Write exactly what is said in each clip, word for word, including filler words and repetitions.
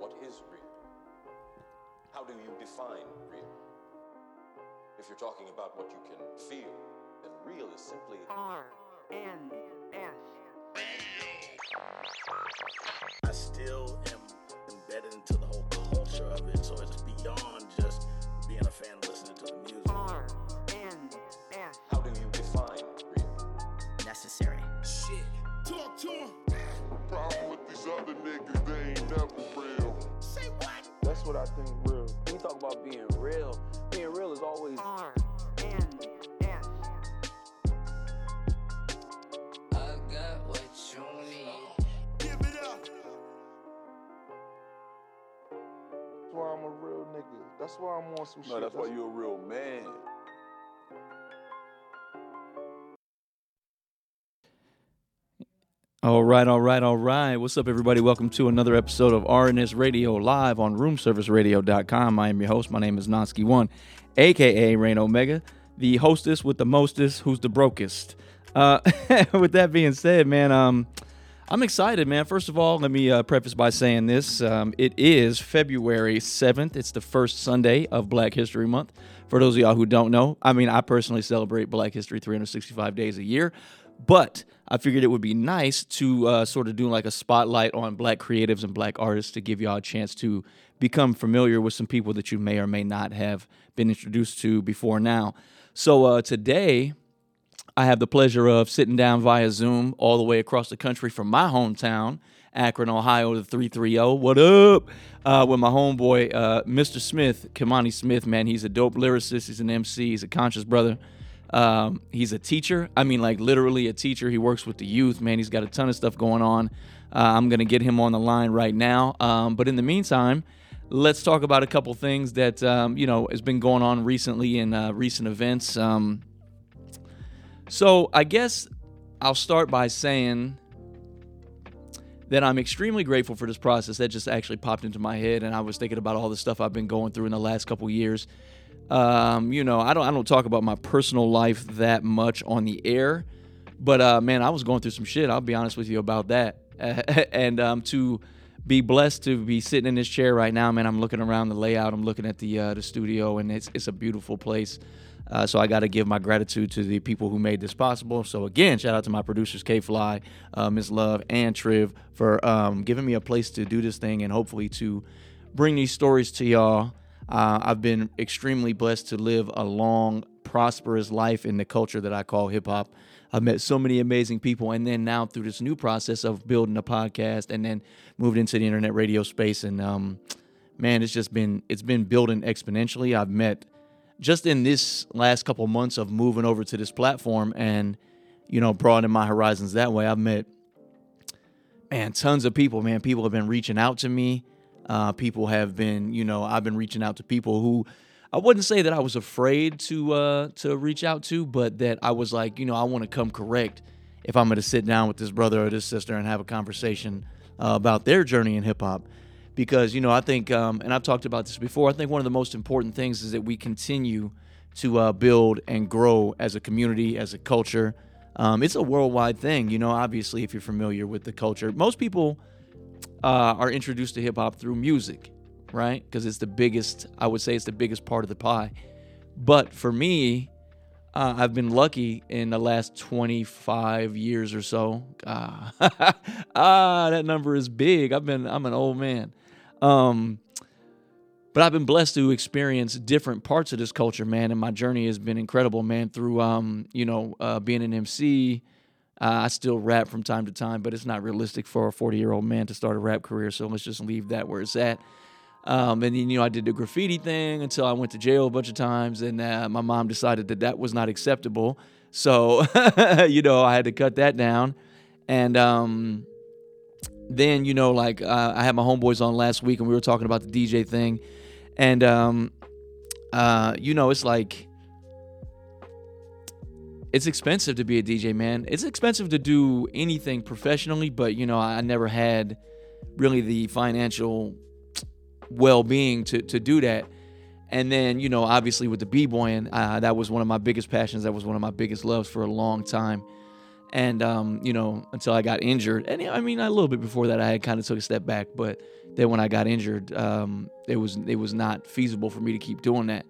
What is real? How do you define real? If you're talking about what you can feel, then real is simply R N S. I still am embedded into the whole culture of it, so it's beyond just being a fan listening to the music. R N S. How do you define real? Necessary. Shit. Talk to him. Problem with these other niggas, they ain't never real. Say what? That's what I think real. When you talk about being real, being real is always R N S. I got what you need. Give it up. That's why I'm a real nigga. That's why I'm on some no, shit. No, that's, that's why you're a real man. All right, all right, all right. What's up, everybody? Welcome to another episode of R N S Radio Live on room service radio dot com. I am your host. My name is Nonski One, a k a. Rain Omega, the hostess with the mostest who's the brokest. Uh, with that being said, man, um, I'm excited, man. First of all, let me uh, preface by saying this. Um, it is February seventh. It's the first Sunday of Black History Month. For those of y'all who don't know, I mean, I personally celebrate Black History three hundred sixty-five days a year, but I figured it would be nice to uh, sort of do like a spotlight on Black creatives and Black artists to give y'all a chance to become familiar with some people that you may or may not have been introduced to before now. So uh, today, I have the pleasure of sitting down via Zoom all the way across the country from my hometown, Akron, Ohio, the three three oh. What up? Uh, with my homeboy, uh, Mister Smith, Kimani Smith, man. He's a dope lyricist. He's an M C. He's a conscious brother. Um, he's a teacher. I mean, like literally a teacher. He works with the youth, man. He's got a ton of stuff going on. Uh, I'm going to get him on the line right now. Um, but in the meantime, let's talk about a couple things that, um, you know, has been going on recently in uh, recent events. Um, so I guess I'll start by saying that I'm extremely grateful for this process. That just actually popped into my head, and I was thinking about all the stuff I've been going through in the last couple years. Um, you know, I don't I don't talk about my personal life that much on the air, but uh, man, I was going through some shit. I'll be honest with you about that. and um, to be blessed to be sitting in this chair right now, man, I'm looking around the layout. I'm looking at the uh, the studio, and it's it's a beautiful place. Uh, so I got to give my gratitude to the people who made this possible. So again, shout out to my producers, K Fly, uh, Miss Love, and Triv for um, giving me a place to do this thing and hopefully to bring these stories to y'all. Uh, I've been extremely blessed to live a long, prosperous life in the culture that I call hip-hop. I've met so many amazing people, and then now through this new process of building a podcast and then moved into the internet radio space, and um, man, it's just been it's been building exponentially. I've met, just in this last couple months of moving over to this platform and, you know, broadening my horizons that way, I've met, man, tons of people, man. People have been reaching out to me. Uh, people have been, you know, I've been reaching out to people who I wouldn't say that I was afraid to uh, to reach out to, but that I was like, you know, I want to come correct if I'm going to sit down with this brother or this sister and have a conversation uh, about their journey in hip hop. Because, you know, I think, um, and I've talked about this before, I think one of the most important things is that we continue to uh, build and grow as a community, as a culture. Um, it's a worldwide thing, you know, obviously, if you're familiar with the culture. Most people Uh, are introduced to hip-hop through music, right? Because it's the biggest, I would say it's the biggest part of the pie. But for me, uh, I've been lucky in the last twenty-five years or so. Uh, ah, that number is big. I've been, I'm an old man. Um, but I've been blessed to experience different parts of this culture, man. And my journey has been incredible, man, through, um, you know, uh, being an M C. Uh, I still rap from time to time, but it's not realistic for a forty-year-old man to start a rap career, so let's just leave that where it's at. Um, and then, you know, I did the graffiti thing until I went to jail a bunch of times, and uh, my mom decided that that was not acceptable. So, you know, I had to cut that down. And um, then, you know, like, uh, I had my homeboys on last week, and we were talking about the D J thing. And, um, uh, you know, it's like, it's expensive to be a D J, man. It's expensive to do anything professionally, but, you know, I never had really the financial well-being to, to do that. And then, you know, obviously with the b-boying, uh, that was one of my biggest passions. That was one of my biggest loves for a long time. And, um, you know, until I got injured. And, I mean, a little bit before that, I had kind of took a step back. But then when I got injured, um, it was it was not feasible for me to keep doing that.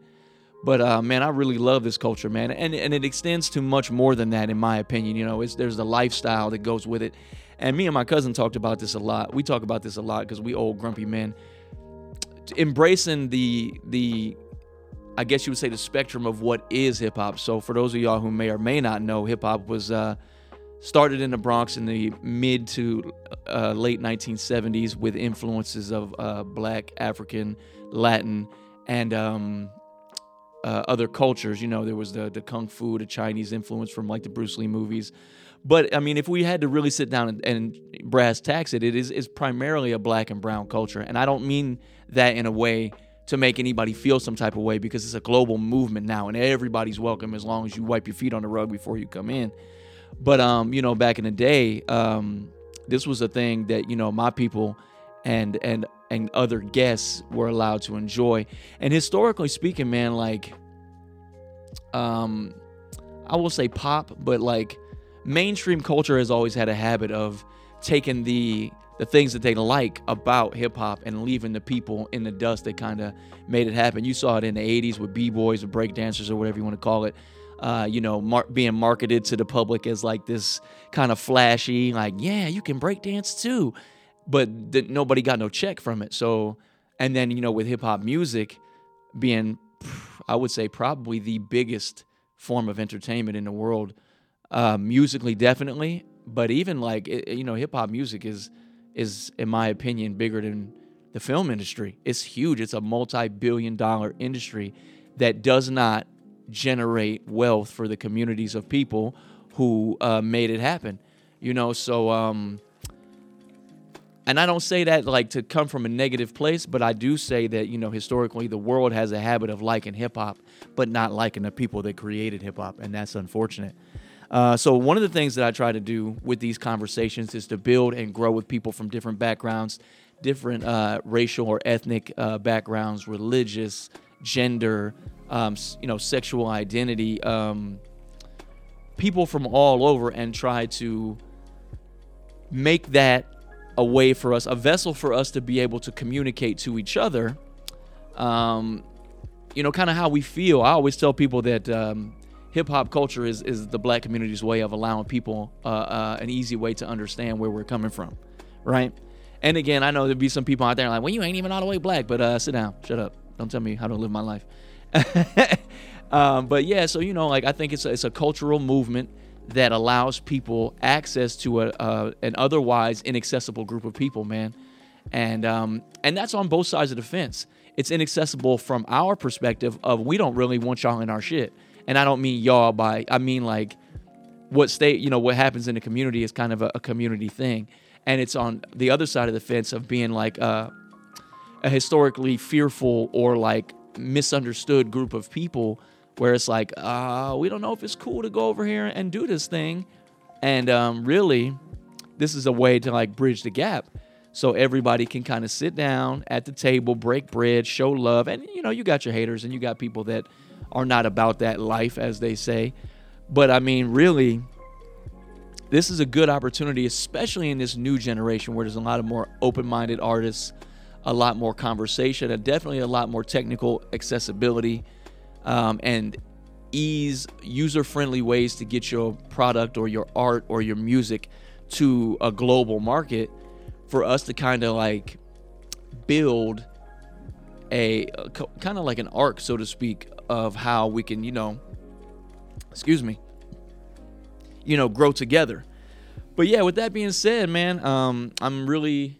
But, uh, man, I really love this culture, man. And and it extends to much more than that, in my opinion. You know, it's there's the lifestyle that goes with it. And me and my cousin talked about this a lot. We talk about this a lot because we old grumpy men. Embracing the the... I guess you would say the spectrum of what is hip hop. So for those of y'all who may or may not know, hip hop was uh, started in the Bronx in the mid to uh, late nineteen seventies with influences of uh, Black, African, Latin, and um, uh, other cultures. You know, there was the the Kung Fu, the Chinese influence from like the Bruce Lee movies. But I mean, if we had to really sit down and, and brass tacks it, it is it's primarily a Black and brown culture. And I don't mean that in a way to make anybody feel some type of way, because it's a global movement now and everybody's welcome as long as you wipe your feet on the rug before you come in. But, um, you know, back in the day, um, this was a thing that, you know, my people and and and other guests were allowed to enjoy. And historically speaking, man, like, um, I will say pop, but like mainstream culture has always had a habit of taking the the things that they like about hip-hop and leaving the people in the dust that kind of made it happen. You saw it in the eighties with b-boys or breakdancers or whatever you want to call it, uh, you know, mar- being marketed to the public as like this kind of flashy, like, yeah, you can breakdance too. But th- nobody got no check from it. So, and then, you know, with hip-hop music being, I would say, probably the biggest form of entertainment in the world, uh, musically definitely. But even like, it, you know, hip-hop music is... is, in my opinion, bigger than the film industry. It's huge. It's a multi-billion dollar industry that does not generate wealth for the communities of people who uh, made it happen. You know, so, um, and I don't say that like to come from a negative place, but I do say that, you know, historically the world has a habit of liking hip-hop, but not liking the people that created hip-hop, and that's unfortunate. Uh, so one of the things that I try to do with these conversations is to build and grow with people from different backgrounds, different uh, racial or ethnic uh, backgrounds, religious, gender, um, you know, sexual identity, um, people from all over, and try to make that a way for us, a vessel for us to be able to communicate to each other, um, you know, kind of how we feel. I always tell people that... Um, hip-hop culture is, is the Black community's way of allowing people uh, uh, an easy way to understand where we're coming from, right? And again, I know there'd be some people out there like, well, you ain't even all the way Black, but uh, sit down, shut up. Don't tell me how to live my life. um, but yeah, so, you know, like I think it's a, it's a cultural movement that allows people access to a uh, an otherwise inaccessible group of people, man. And um, and that's on both sides of the fence. It's inaccessible from our perspective of we don't really want y'all in our shit. And I don't mean y'all by, I mean like what state, you know, what happens in the community is kind of a, a community thing. And it's on the other side of the fence of being like a, a historically fearful or like misunderstood group of people where it's like, uh, we don't know if it's cool to go over here and do this thing. And um, really, this is a way to like bridge the gap. So everybody can kind of sit down at the table, break bread, show love. And, you know, you got your haters and you got people that are not about that life, as they say. But I mean, really, this is a good opportunity, especially in this new generation where there's a lot of more open-minded artists, a lot more conversation, and definitely a lot more technical accessibility um, and ease, user-friendly ways to get your product or your art or your music to a global market for us to kind of like build a, a kind of like an arc, so to speak, of how we can, you know, excuse me, you know, grow together. But yeah, with that being said, man, um, I'm really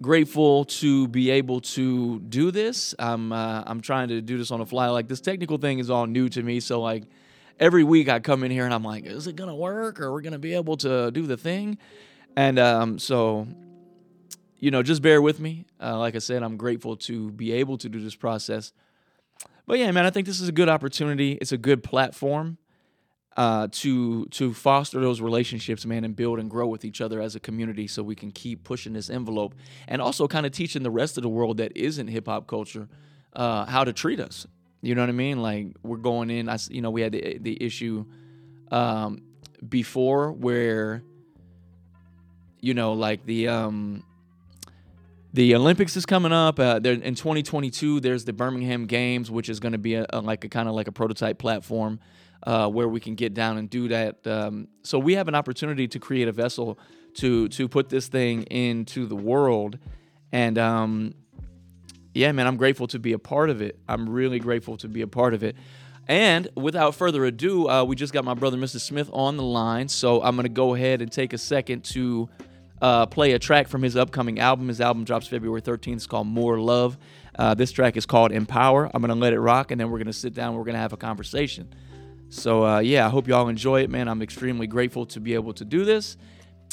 grateful to be able to do this. I'm uh, I'm trying to do this on the fly. Like this technical thing is all new to me. So like every week I come in here and I'm like, is it gonna work? Or we're gonna be able to do the thing? And um, so, you know, just bear with me. Uh, like I said, I'm grateful to be able to do this process. But yeah, man, I think this is a good opportunity. It's a good platform uh, to to foster those relationships, man, and build and grow with each other as a community so we can keep pushing this envelope and also kind of teaching the rest of the world that isn't hip-hop culture uh, how to treat us. You know what I mean? Like, we're going in, I, you know, we had the, the issue um, before where, you know, like the um, the Olympics is coming up. Uh, in twenty twenty-two, there's the Birmingham Games, which is going to be a, a, like a kind of like a prototype platform uh, where we can get down and do that. Um, so we have an opportunity to create a vessel to to put this thing into the world. And um, yeah, man, I'm grateful to be a part of it. I'm really grateful to be a part of it. And without further ado, uh, we just got my brother, Mister Smith, on the line. So I'm going to go ahead and take a second to uh, play a track from his upcoming album. His album drops February thirteenth. It's called More Love. Uh, this track is called Empower. I'm going to let it rock, and then we're going to sit down and we're going to have a conversation. So, uh, yeah, I hope y'all enjoy it, man. I'm extremely grateful to be able to do this.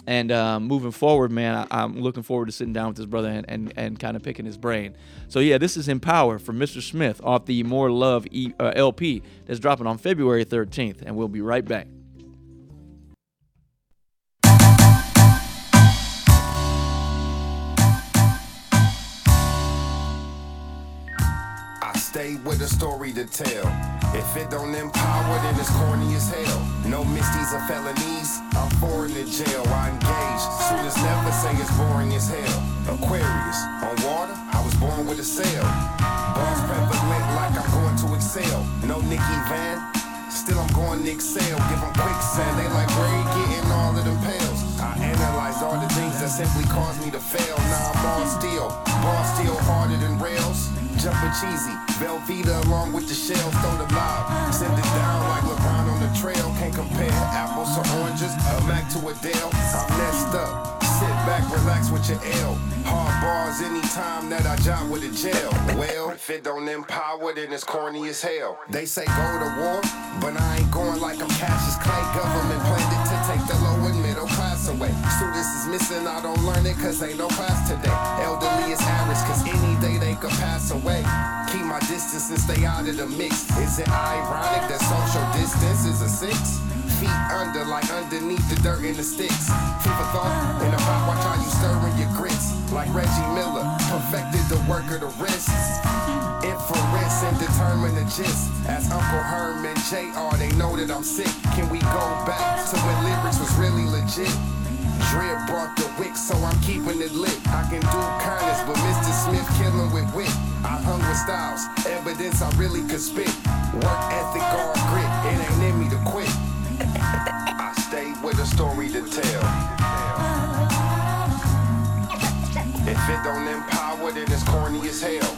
And uh, moving forward, man, I- I'm looking forward to sitting down with this brother and, and, and kind of picking his brain. So, yeah, this is Empower from Mister Smith off the More Love e- uh, L P that's dropping on February thirteenth, and we'll be right back. I stay with a story to tell. If it don't empower, then it's corny as hell. No misdeeds or felonies, I'm foreign to jail. I engage, students never say it's boring as hell. Aquarius, on water, I was born with a sail. Boss prevalent like I'm going to excel. No Nicky Van, still I'm going to excel. Give them quicksand, they like where you getting all of them pails. I analyzed all the things that simply caused me to fail. Now I'm on steel, ball steel harder than rails. Jumper cheesy, Velveeta along with the shells, throw the lob, send it down like LeBron on the trail. Can't compare apples to oranges, a Mac to Adele. I'm messed up, sit back, relax with your L. Hard bars anytime that I jot with a jail. Well, if it don't empower, then it's corny as hell. They say go to war, but I ain't going like I'm Cassius Clay. Government planned it to take the low and middle class away. Students is missing, I don't learn it cause ain't no class today. Elderly is average cause any day they could pass away. Keep my distance and stay out of the mix. Is it ironic that social distance is a six? Feet under, like underneath the dirt and the sticks. Keep a thought in the pot, watch how you stirring your grits. Like Reggie Miller, perfected the work of the wrist. Inference and determine the gist. As Uncle Herm and J R, they know that I'm sick. Can we go back to when lyrics was really legit? Dribb brought the wick, so I'm keeping it lit. I can do kindness, but Mister Smith killing with wit. I hung with styles, evidence I really could spit. Work ethic or grit, it ain't in me to quit. I stay with a story to tell. If it don't empower, then it's corny as hell.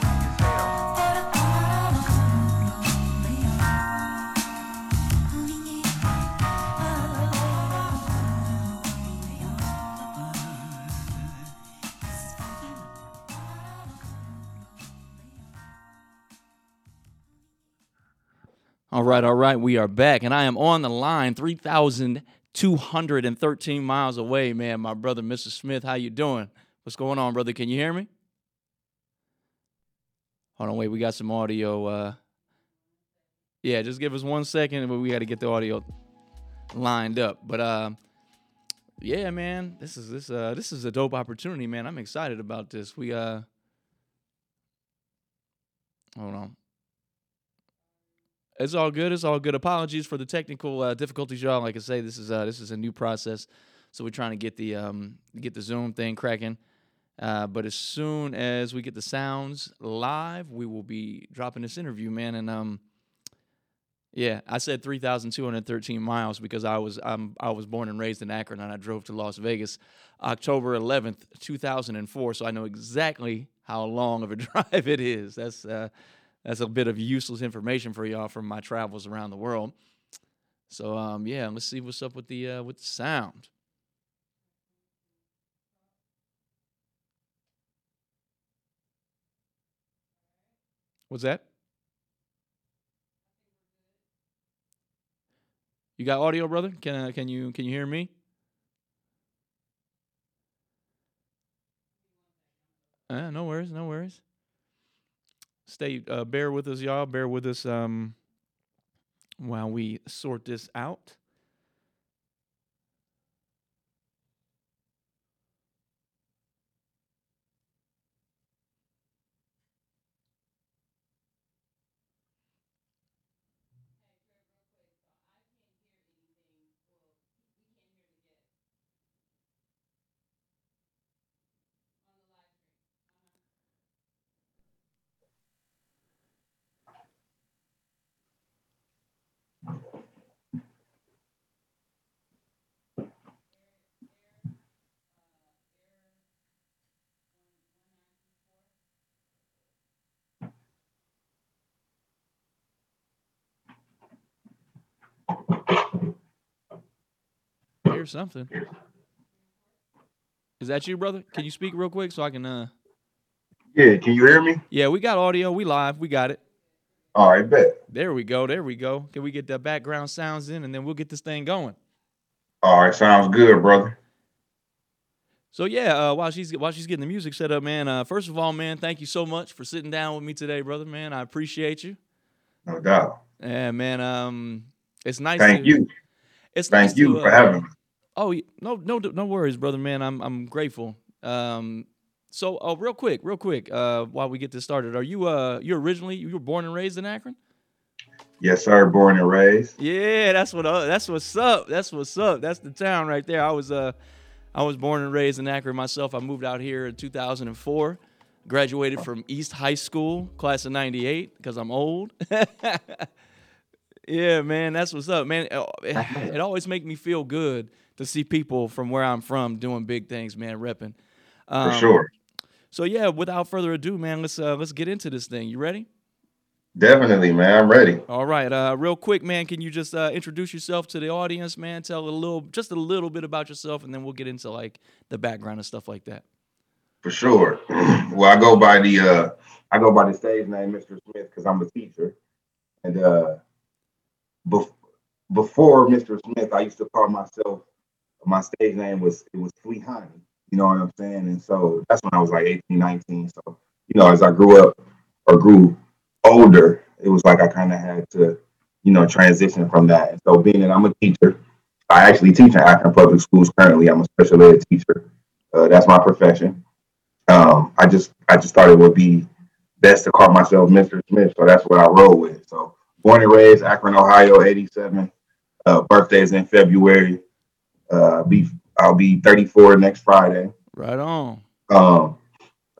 All right, all right, we are back, and I am on the line, three thousand two hundred thirteen miles away, man. My brother, Mister Smith, how you doing? What's going on, brother? Can you hear me? Hold on, wait, we got some audio. Uh, yeah, just give us one second, but we got to get the audio lined up. But uh, yeah, man, this is this uh, this is a dope opportunity, man. I'm excited about this. We uh, hold on. It's all good. It's all good. Apologies for the technical uh, difficulties, y'all. Like I say, this is uh, this is a new process, so we're trying to get the um, get the Zoom thing cracking. Uh, but as soon as we get the sounds live, we will be dropping this interview, man. And um, yeah, I said three thousand two hundred thirteen miles because I was I'm, I was born and raised in Akron, and I drove to Las Vegas October eleventh, two thousand and four. So I know exactly how long of a drive it is. That's uh, That's a bit of useless information for y'all from my travels around the world. So, um, yeah, let's see what's up with the uh, with the sound. What's that? You got audio, brother? Can uh, can you can you hear me? Uh, no worries, no worries. Stay, uh, bear with us, y'all. Bear with us um, while we sort this out. hear something. Is that you, brother? Can you speak real quick so I can... Uh... Yeah, can you hear me? Yeah, we got audio. We live. We got it. All right, bet. There we go. There we go. Can we get the background sounds in, and then we'll get this thing going? All right, sounds good, brother. So, yeah, uh, while she's while she's getting the music set up, man, uh, first of all, man, thank you so much for sitting down with me today, brother, man. I appreciate you. No doubt. Yeah, man, um, it's nice. Thank to, you. It's thank nice you to, for uh, having me. Oh, no, no, no worries, brother, man. I'm I'm grateful. Um, so, oh, real quick, real quick, uh, while we get this started, are you uh, you originally you were born and raised in Akron? Yes, sir. Born and raised. Yeah, that's what uh, that's what's up. That's what's up. That's the town right there. I was uh. I was born and raised in Akron myself. I moved out here in two thousand four, graduated from East High School, class of ninety-eight, because I'm old. Yeah, man, that's what's up, man. It, it always makes me feel good to see people from where I'm from doing big things, man, repping. Um, For sure. So, yeah, without further ado, man, let's uh, let's get into this thing. You ready? Definitely, man. I'm ready. All right. Uh, real quick, man, can you just uh, introduce yourself to the audience, man? Tell a little, just a little bit about yourself, and then we'll get into, like, the background and stuff like that. For sure. Well, I go by the uh, I go by the stage name, Mister Smith, because I'm a teacher. And uh, bef- before Mister Smith, I used to call myself, my stage name was, it was Sweet Honey. You know what I'm saying? And so that's when I was, like, eighteen, nineteen. So, you know, as I grew up or grew older, it was like I kind of had to, you know, transition from that. And so being that I'm a teacher, I actually teach in Akron Public Schools currently. I'm a special ed teacher. Uh, that's my profession. Um, I just I just thought it would be best to call myself Mister Smith, so that's what I roll with. So born and raised, Akron, Ohio, eighty-seven. Uh, birthday is in February. Uh, be I'll be thirty-four next Friday. Right on. Um,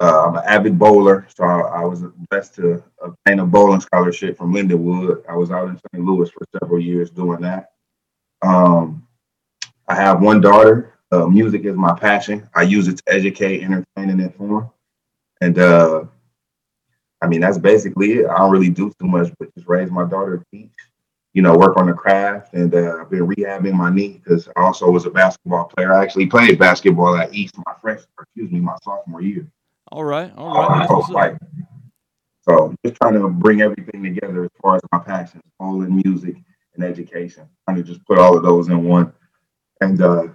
Uh, I'm an avid bowler, so I, I was blessed to obtain a bowling scholarship from Lindenwood. I was out in Saint Louis for several years doing that. Um, I have one daughter. Uh, music is my passion. I use it to educate, entertain, and inform. And, uh, I mean, that's basically it. I don't really do too much, but just raise my daughter to teach, you know, work on the craft. And uh, I've been rehabbing my knee because I also was a basketball player. I actually played basketball at East my freshman, excuse me, my sophomore year. All right, all right. Uh, like, so just trying to bring everything together as far as my passions, all in music and education. Trying to just put all of those in one and uh,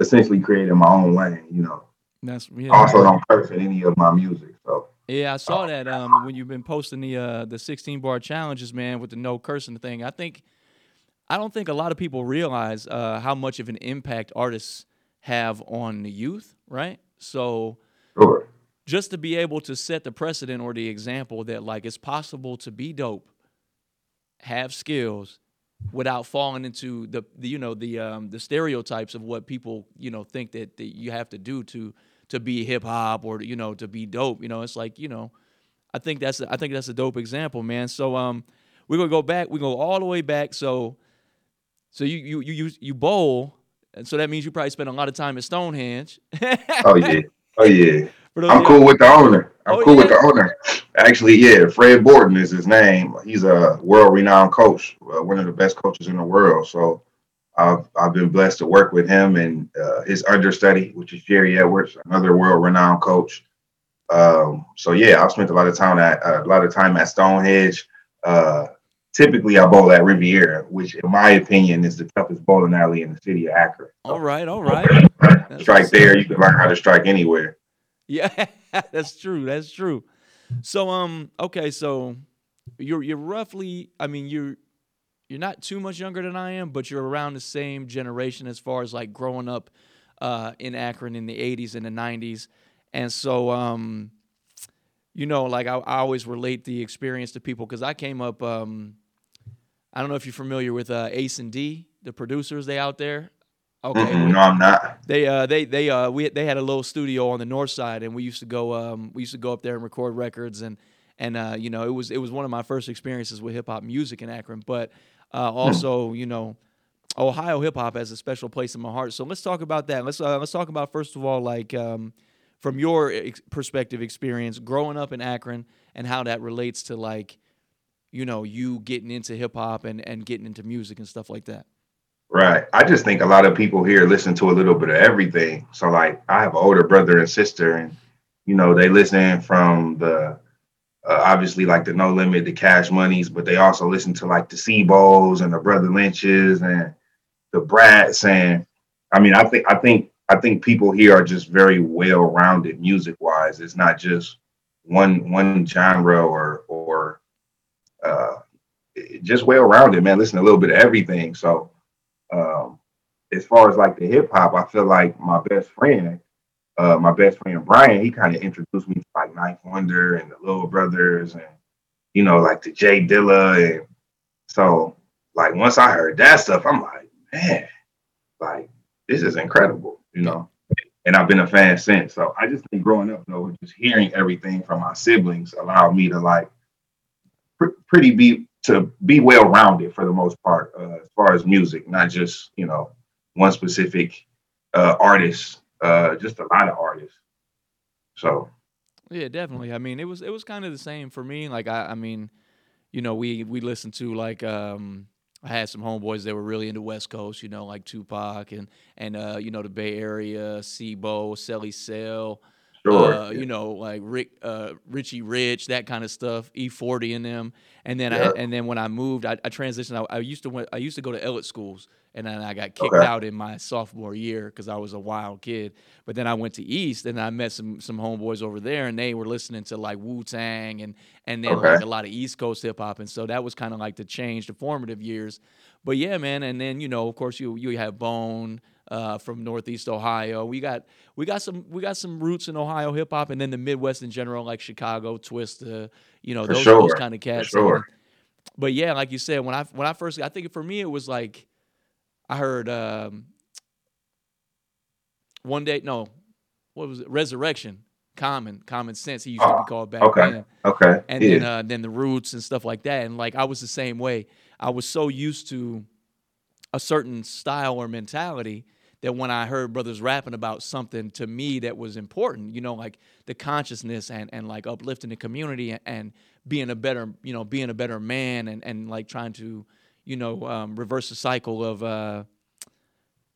essentially creating my own lane, you know. That's yeah. I also don't curse in any of my music. So yeah, I saw uh, that um, when you've been posting the uh, the sixteen bar challenges, man, with the no cursing thing. I think I don't think a lot of people realize uh, how much of an impact artists have on the youth, right? So sure. Just to be able to set the precedent or the example that, like, it's possible to be dope, have skills, without falling into the, the you know, the um, the stereotypes of what people, you know, think that, that you have to do to to be hip hop or, you know, to be dope. You know, it's like, you know, I think that's I think that's a dope example, man. So um, we're gonna go back. We go all the way back. So so you you you you, you bowl, and so that means you probably spent a lot of time at Stonehenge. Oh yeah. Oh yeah. I'm cool with the owner. I'm oh, cool yeah. with the owner. Actually, yeah, Fred Borton is his name. He's a world-renowned coach, uh, one of the best coaches in the world. So I've I've been blessed to work with him and uh, his understudy, which is Jerry Edwards, another world-renowned coach. Um, so yeah, I've spent a lot of time at uh, a lot of time at Stonehenge. Uh, typically, I bowl at Riviera, which, in my opinion, is the toughest bowling alley in the city of Akron. All right, all right. Strike there, you can learn how to strike anywhere. Yeah, that's true. That's true. So, um, okay, so you're you're roughly, I mean, you're you're not too much younger than I am, but you're around the same generation as far as, like, growing up uh, in Akron in the eighties and the nineties. And so, um, you know, like, I, I always relate the experience to people because I came up, um, I don't know if you're familiar with uh, Ace and D, the producers, they out there. Okay. Mm-mm, no, I'm not. They uh they they uh we they had a little studio on the north side, and we used to go um we used to go up there and record records, and and uh you know it was it was one of my first experiences with hip hop music in Akron, but uh, also mm. you know Ohio hip hop has a special place in my heart. So let's talk about that. Let's uh, let's talk about first of all, like, um from your ex- perspective experience growing up in Akron and how that relates to, like, you know, you getting into hip hop and and getting into music and stuff like that. Right. I just think a lot of people here listen to a little bit of everything. So, like, I have an older brother and sister, and, you know, they listen from the, uh, obviously, like, the No Limit, the Cash Monies, but they also listen to, like, the Seabos and the Brother Lynch's and the Brats. And, I mean, I think I think, I think people here are just very well-rounded music-wise. It's not just one one genre or, or uh, just well-rounded, man. Listen to a little bit of everything. So, Um, as far as like the hip hop, I feel like my best friend, uh, my best friend Brian, he kind of introduced me to like Ninth Wonder and the Little Brothers and, you know, like the Jay Dilla. And so, like, once I heard that stuff, I'm like, man, like, this is incredible, you know. And I've been a fan since. So I just think growing up, though, just hearing everything from my siblings allowed me to like pr- pretty be. to be well-rounded for the most part, uh, as far as music, not just, you know, one specific uh, artist, uh, just a lot of artists. So. Yeah, definitely. I mean, it was, it was kind of the same for me. Like, I, I mean, you know, we, we listened to like, um, I had some homeboys that were really into West Coast, you know, like Tupac and, and, uh, you know, the Bay Area, Seabo, Selly Cell, Sure. Uh, you know, like Rick, uh, Richie Rich, that kind of stuff, E forty and them. And then yeah. I, and then when I moved, I, I transitioned. I, I used to went, I used to go to Ellet schools, and then I got kicked okay. out in my sophomore year because I was a wild kid. But then I went to East, and I met some some homeboys over there, and they were listening to like Wu-Tang and and then okay. like a lot of East Coast hip hop. And so that was kind of like the change, the formative years. But yeah, man. And then, you know, of course, you you have Bone. Uh, from Northeast Ohio, we got we got some we got some roots in Ohio hip hop, and then the Midwest in general, like Chicago, Twista, you know, those, sure. those kind of cats. For sure. But yeah, like you said, when I when I first, I think for me it was like I heard um, one day, no, what was it? Resurrection, Common, Common Sense. He used oh, to be called back okay, then. Okay, and yeah. then uh, then the Roots and stuff like that. And like I was the same way. I was so used to a certain style or mentality that when I heard brothers rapping about something to me that was important, you know, like the consciousness and, and like uplifting the community and, and being a better, you know, being a better man and, and like trying to, you know, um, reverse the cycle of uh,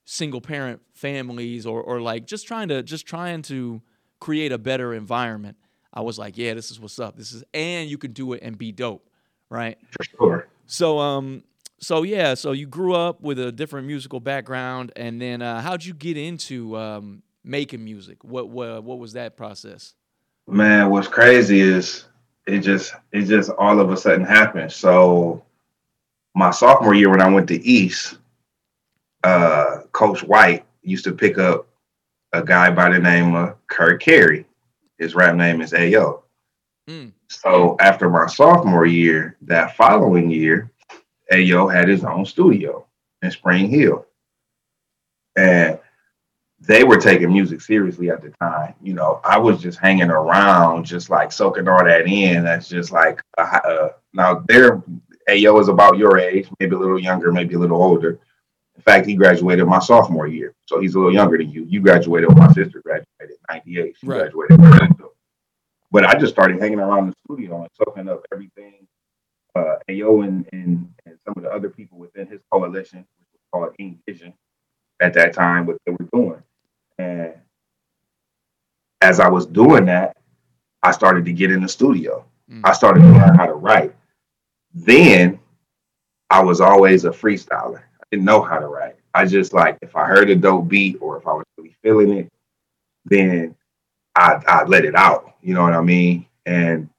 single parent families or or like just trying to just trying to create a better environment. I was like, yeah, this is what's up. This is, and you can do it and be dope, right? For sure. So, um. So, yeah, so you grew up with a different musical background, and then uh, how'd you get into um, making music? What, what what was that process? Man, what's crazy is it just it just all of a sudden happened. So my sophomore year when I went to East, uh, Coach White used to pick up a guy by the name of Kirk Carey. His rap name is Ayo. Mm. So after my sophomore year, that following year, Ayo had his own studio in Spring Hill, and they were taking music seriously at the time. You know, I was just hanging around, just like soaking all that in. That's just like uh, now. There, Ayo is about your age, maybe a little younger, maybe a little older. In fact, he graduated my sophomore year, so he's a little younger than you. You graduated when my sister graduated, ninety-eight. She right. graduated, but I just started hanging around the studio and soaking up everything. Uh, Ayo and, and, and some of the other people within his coalition, which was called Ink Vision at that time, what they were doing. And as I was doing that, I started to get in the studio. Mm. I started to learn how to write. Then I was always a freestyler. I didn't know how to write. I just like, if I heard a dope beat or if I was really feeling it, then I, I'd let it out. You know what I mean? And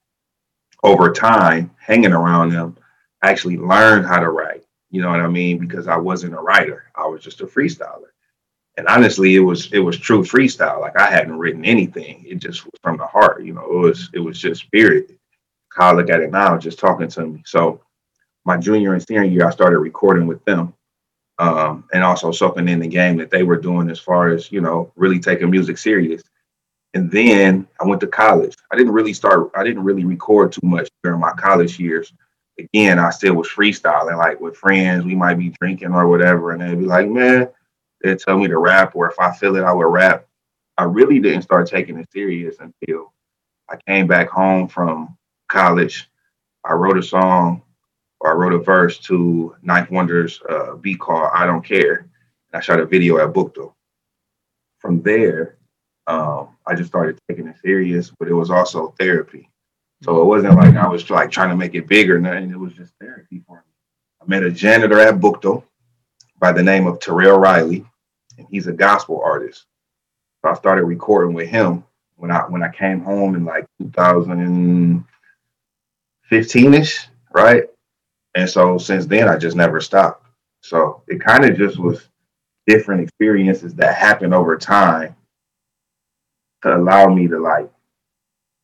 over time, hanging around them, I actually learned how to write. You know what I mean? Because I wasn't a writer. I was just a freestyler. And honestly, it was it was true freestyle. Like I hadn't written anything. It just was from the heart. You know, it was it was just spirit. How I look at it now, just talking to me. So my junior and senior year, I started recording with them. Um, and also soaking in the game that they were doing as far as, you know, really taking music serious. And then I went to college. I didn't really start, I didn't really record too much during my college years. Again, I still was freestyling, like with friends, we might be drinking or whatever. And they'd be like, man, they'd tell me to rap, or if I feel it, I would rap. I really didn't start taking it serious until I came back home from college. I wrote a song or I wrote a verse to Ninth Wonder's uh, beat called I Don't Care. And I shot a video at Bukto. From there, um, I just started taking it serious, but it was also therapy. So it wasn't like I was like trying to make it big or nothing. It was just therapy for me. I met a janitor at Bukto by the name of Terrell Riley, and he's a gospel artist. So I started recording with him when I when I came home in like two thousand fifteen-ish, right? And so since then, I just never stopped. So it kind of just was different experiences that happened over time to allow me to like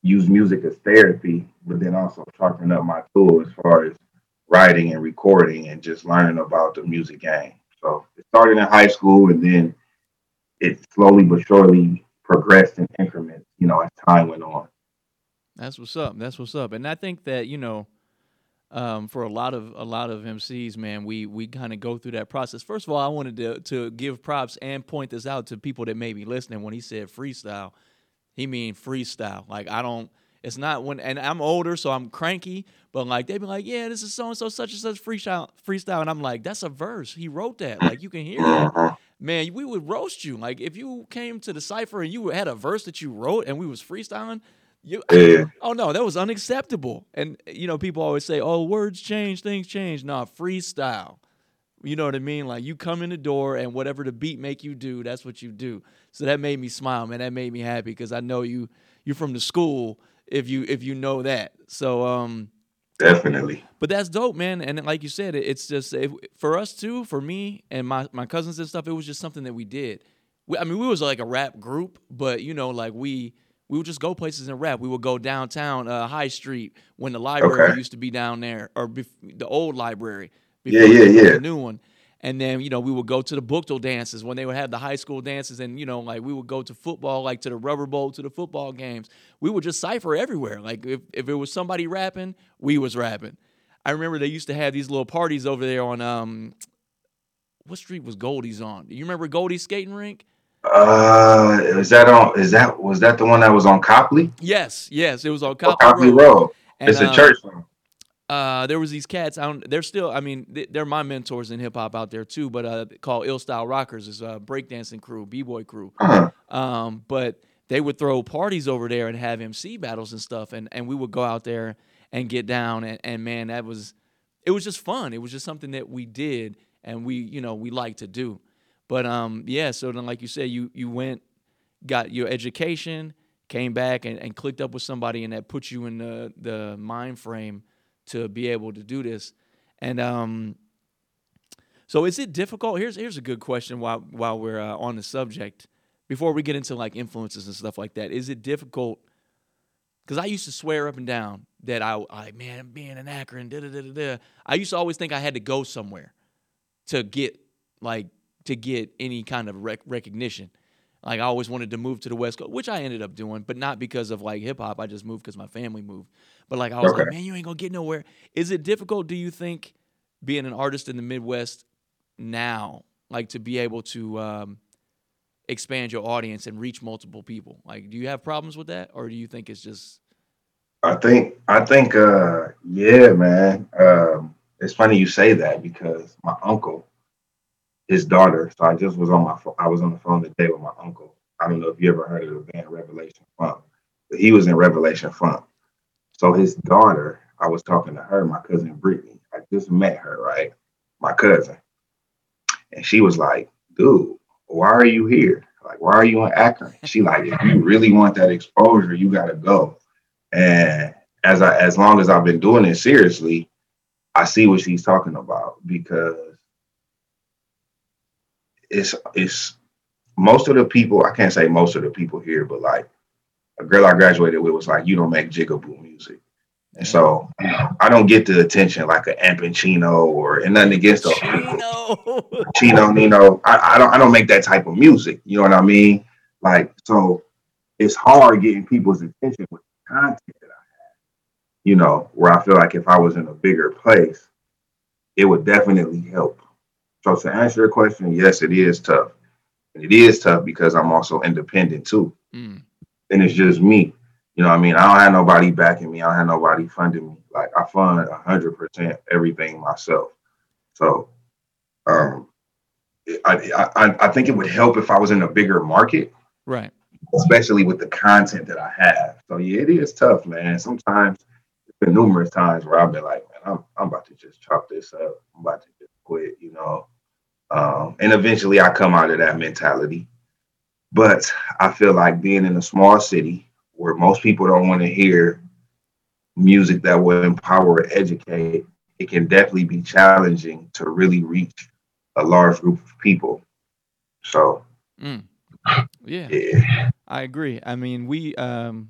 use music as therapy, but then also sharpen up my tool as far as writing and recording and just learning about the music game. So it started in high school, and then it slowly but surely progressed in increments, you know, as time went on. That's what's up. That's what's up. And I think that, you know, um, for a lot of a lot of M Cs, man, we we kind of go through that process. First of all, I wanted to, to give props and point this out to people that may be listening. When he said freestyle, he mean freestyle. Like, I don't, it's not when, and I'm older, so I'm cranky, but like, they be like, yeah, this is so-and-so, such and such freestyle, freestyle. And I'm like, that's a verse. He wrote that. Like, you can hear that. Man, we would roast you. Like, if you came to the cypher and you had a verse that you wrote and we was freestyling, you, yeah. oh no, that was unacceptable. And, you know, people always say, oh, words change, things change. Nah, freestyle. You know what I mean? Like, you come in the door and whatever the beat make you do, that's what you do. So that made me smile, man. That made me happy because I know you, you're from the school if you if you know that. So um, definitely. But that's dope, man. And like you said, it's just it, for us too, for me and my, my cousins and stuff, it was just something that we did. We, I mean, we was like a rap group, but, you know, like we we would just go places and rap. We would go downtown uh, High Street when the library okay. used to be down there, or bef- the old library. Before yeah, yeah, yeah. The new one. And then, you know, we would go to the Bukto dances when they would have the high school dances. And, you know, like we would go to football, like to the Rubber Bowl, to the football games. We would just cypher everywhere. Like if, if it was somebody rapping, we was rapping. I remember they used to have these little parties over there on, um, what street was Goldie's on? Do you remember Goldie's skating rink? Uh, is that on, is that, was that the one that was on Copley? Yes, yes. It was on Copley, oh, Copley Road. Road. And, it's a um, church one. Uh, there was these cats. I don't, they're still. I mean, they're my mentors in hip hop out there too. But uh, called Ill Style Rockers, is a breakdancing crew, b-boy crew. Uh-huh. Um, but they would throw parties over there and have M C battles and stuff, and, and we would go out there and get down. And, and man, that was, it was just fun. It was just something that we did, and we, you know, we liked to do. But um, yeah. So then, like you said, you you went, got your education, came back, and, and clicked up with somebody, and that put you in the the mind frame to be able to do this. And um, so is it difficult? Here's here's a good question while while we're uh, on the subject. Before we get into like influences and stuff like that, is it difficult? Because I used to swear up and down that I, I man, being in Akron, da da da da. I used to always think I had to go somewhere to get like to get any kind of rec- recognition. Like I always wanted to move to the West Coast, which I ended up doing, but not because of like hip hop. I just moved because my family moved. But like I was okay. like, man, you ain't gonna get nowhere. Is it difficult, do you think, being an artist in the Midwest now, like to be able to um, expand your audience and reach multiple people? Like, do you have problems with that, or do you think it's just? I think I think uh, yeah, man. Um, it's funny you say that because my uncle. His daughter. So I just was on my phone. I was on the phone today with my uncle. I don't know if you ever heard of the band Revelation Funk, but he was in Revelation Funk. So his daughter, I was talking to her, my cousin Brittany. I just met her, right? My cousin. And she was like, dude, why are you here? Like, why are you in Akron? She like, if you really want that exposure, you gotta go. And as I as long as I've been doing it seriously, I see what she's talking about because It's it's most of the people, I can't say most of the people here, but like a girl I graduated with was like, you don't make jigaboo music. And so, you know, I don't get the attention like an Ampinchino or and nothing against those people. Chino Nino. I, I don't I don't make that type of music. You know what I mean? Like, so it's hard getting people's attention with the content that I have. You know, where I feel like if I was in a bigger place, it would definitely help. So to answer your question, yes, it is tough. And it is tough because I'm also independent too. Mm. And it's just me. You know what I mean? I don't have nobody backing me. I don't have nobody funding me. Like, I fund one hundred percent everything myself. So um, I, I I think it would help if I was in a bigger market. Right. Especially with the content that I have. So, yeah, it is tough, man. Sometimes, it's been numerous times where I've been like, man, I'm, I'm about to just chop this up. I'm about to just quit, you know. Um, and eventually I come out of that mentality. But I feel like being in a small city where most people don't want to hear music that will empower or educate, it can definitely be challenging to really reach a large group of people. So, mm. yeah. yeah, I agree. I mean, we, um,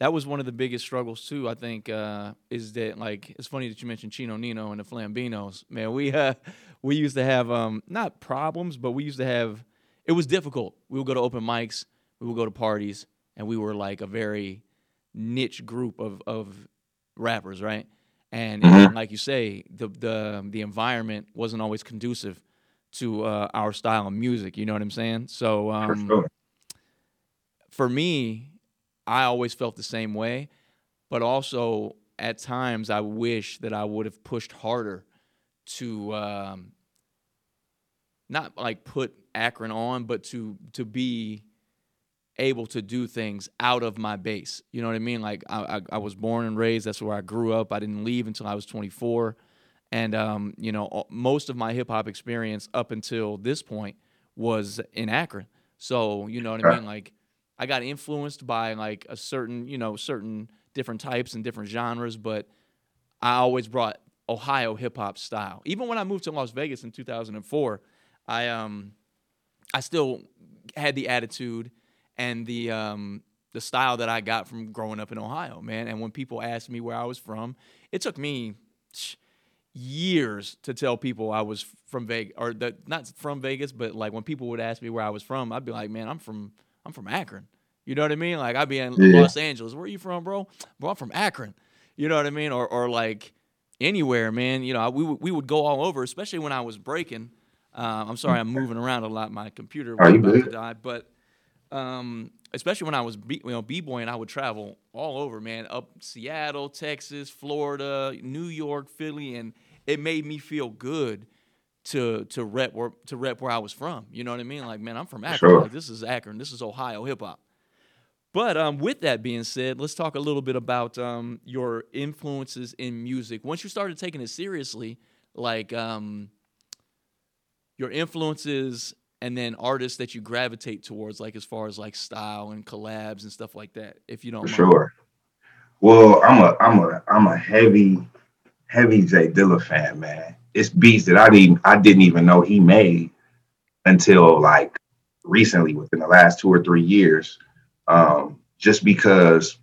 that was one of the biggest struggles too, I think, uh, is that, like, it's funny that you mentioned Chino Nino and the Flambinos, man, we, uh, we used to have, um, not problems, but we used to have, it was difficult. We would go to open mics, we would go to parties, and we were like a very niche group of, of rappers, right? And mm-hmm. like you say, the the the environment wasn't always conducive to uh, our style of music. You know what I'm saying? So um, for, sure. for me, I always felt the same way. But also, at times, I wish that I would have pushed harder to um, not like put Akron on, but to to be able to do things out of my base. You know what I mean? Like, I, I, I was born and raised. That's where I grew up. I didn't leave until I was twenty-four. And, um, you know, most of my hip-hop experience up until this point was in Akron. So, you know what I mean? Like, I got influenced by, like, a certain, you know, certain different types and different genres, but I always brought Ohio hip-hop style. Even when I moved to Las Vegas in two thousand four, I, um, I still had the attitude and the um, the style that I got from growing up in Ohio, man. And when people asked me where I was from, it took me years to tell people I was from Vegas, or the, not from Vegas, but like when people would ask me where I was from, I'd be like, man, I'm from I'm from Akron. You know what I mean? Like, I'd be in yeah. Los Angeles. Where are you from, bro? Bro, I'm from Akron. You know what I mean? Or or like anywhere, man. You know, I, we w- we would go all over, especially when I was breaking. Uh, I'm sorry, I'm moving around a lot. My computer was about to die, but. Um, especially when I was b- you know, b-boying, I would travel all over, man, up Seattle, Texas, Florida, New York, Philly, and it made me feel good to to rep where, to rep where I was from. You know what I mean? Like, man, I'm from Akron. Sure. Like, this is Akron. This is Ohio hip-hop. But um, with that being said, let's talk a little bit about um, your influences in music. Once you started taking it seriously, like um, your influences and then artists that you gravitate towards, like as far as like style and collabs and stuff like that, if you don't mind. Sure. Well, I'm a I'm a I'm a heavy, heavy Jay Dilla fan, man. It's beats that I didn't I didn't even know he made until like recently, within the last two or three years. Um, just because,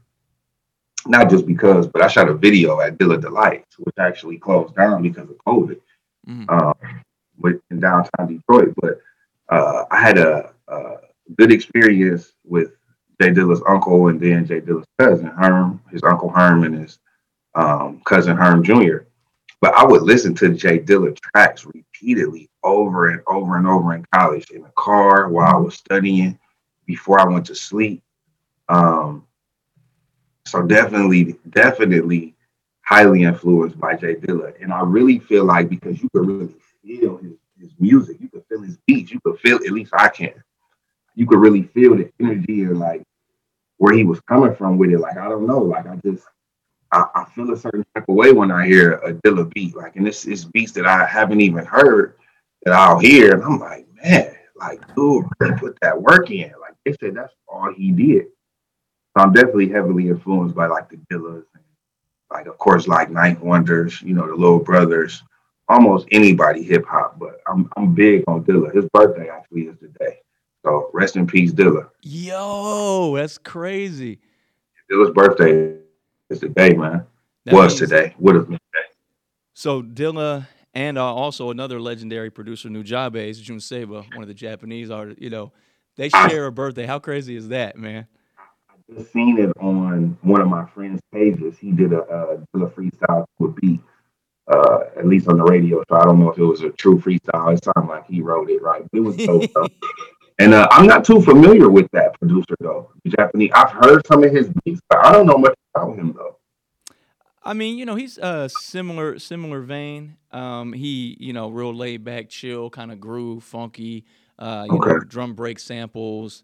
not just because, but I shot a video at Dilla Delights, which actually closed down because of COVID, mm-hmm. um, in downtown Detroit, but. Uh, I had a, a good experience with Jay Dilla's uncle and then Jay Dilla's cousin, Herm, his Uncle Herm and his um, cousin Herm Junior But I would listen to Jay Dilla tracks repeatedly over and over and over in college, in the car, while I was studying, before I went to sleep. Um, so definitely, definitely highly influenced by Jay Dilla. And I really feel like, because you could really feel his his music, you could feel his beats, you could feel, at least I can, you could really feel the energy and like where he was coming from with it. Like, I don't know, like I just, I, I feel a certain type of way when I hear a Dilla beat, like, and this is beats that I haven't even heard that I'll hear. And I'm like, man, like, dude, really put that work in. Like they said, that's all he did. So I'm definitely heavily influenced by like the Dillas, and like, of course, like Ninth Wonders, you know, the Little Brothers, almost anybody hip hop, but I'm I'm big on Dilla. His birthday actually is today, so rest in peace, Dilla. Yo, that's crazy. Dilla's birthday is today, man. That was means... today, would have been today. So Dilla and uh, also another legendary producer, Nujabe's Jun Seiba, one of the Japanese artists. You know, they share I, a birthday. How crazy is that, man? I just seen it on one of my friend's pages. He did a, a Dilla freestyle to a beat. Uh, at least on the radio, so I don't know if it was a true freestyle. It sounded like he wrote it, right? But it was so dope. And uh, I'm not too familiar with that producer, though. Japanese. I've heard some of his beats, but I don't know much about him, though. I mean, you know, he's a similar, similar vein. Um, he, you know, real laid back, chill, kind of groove, funky, uh, you okay. know, drum break samples.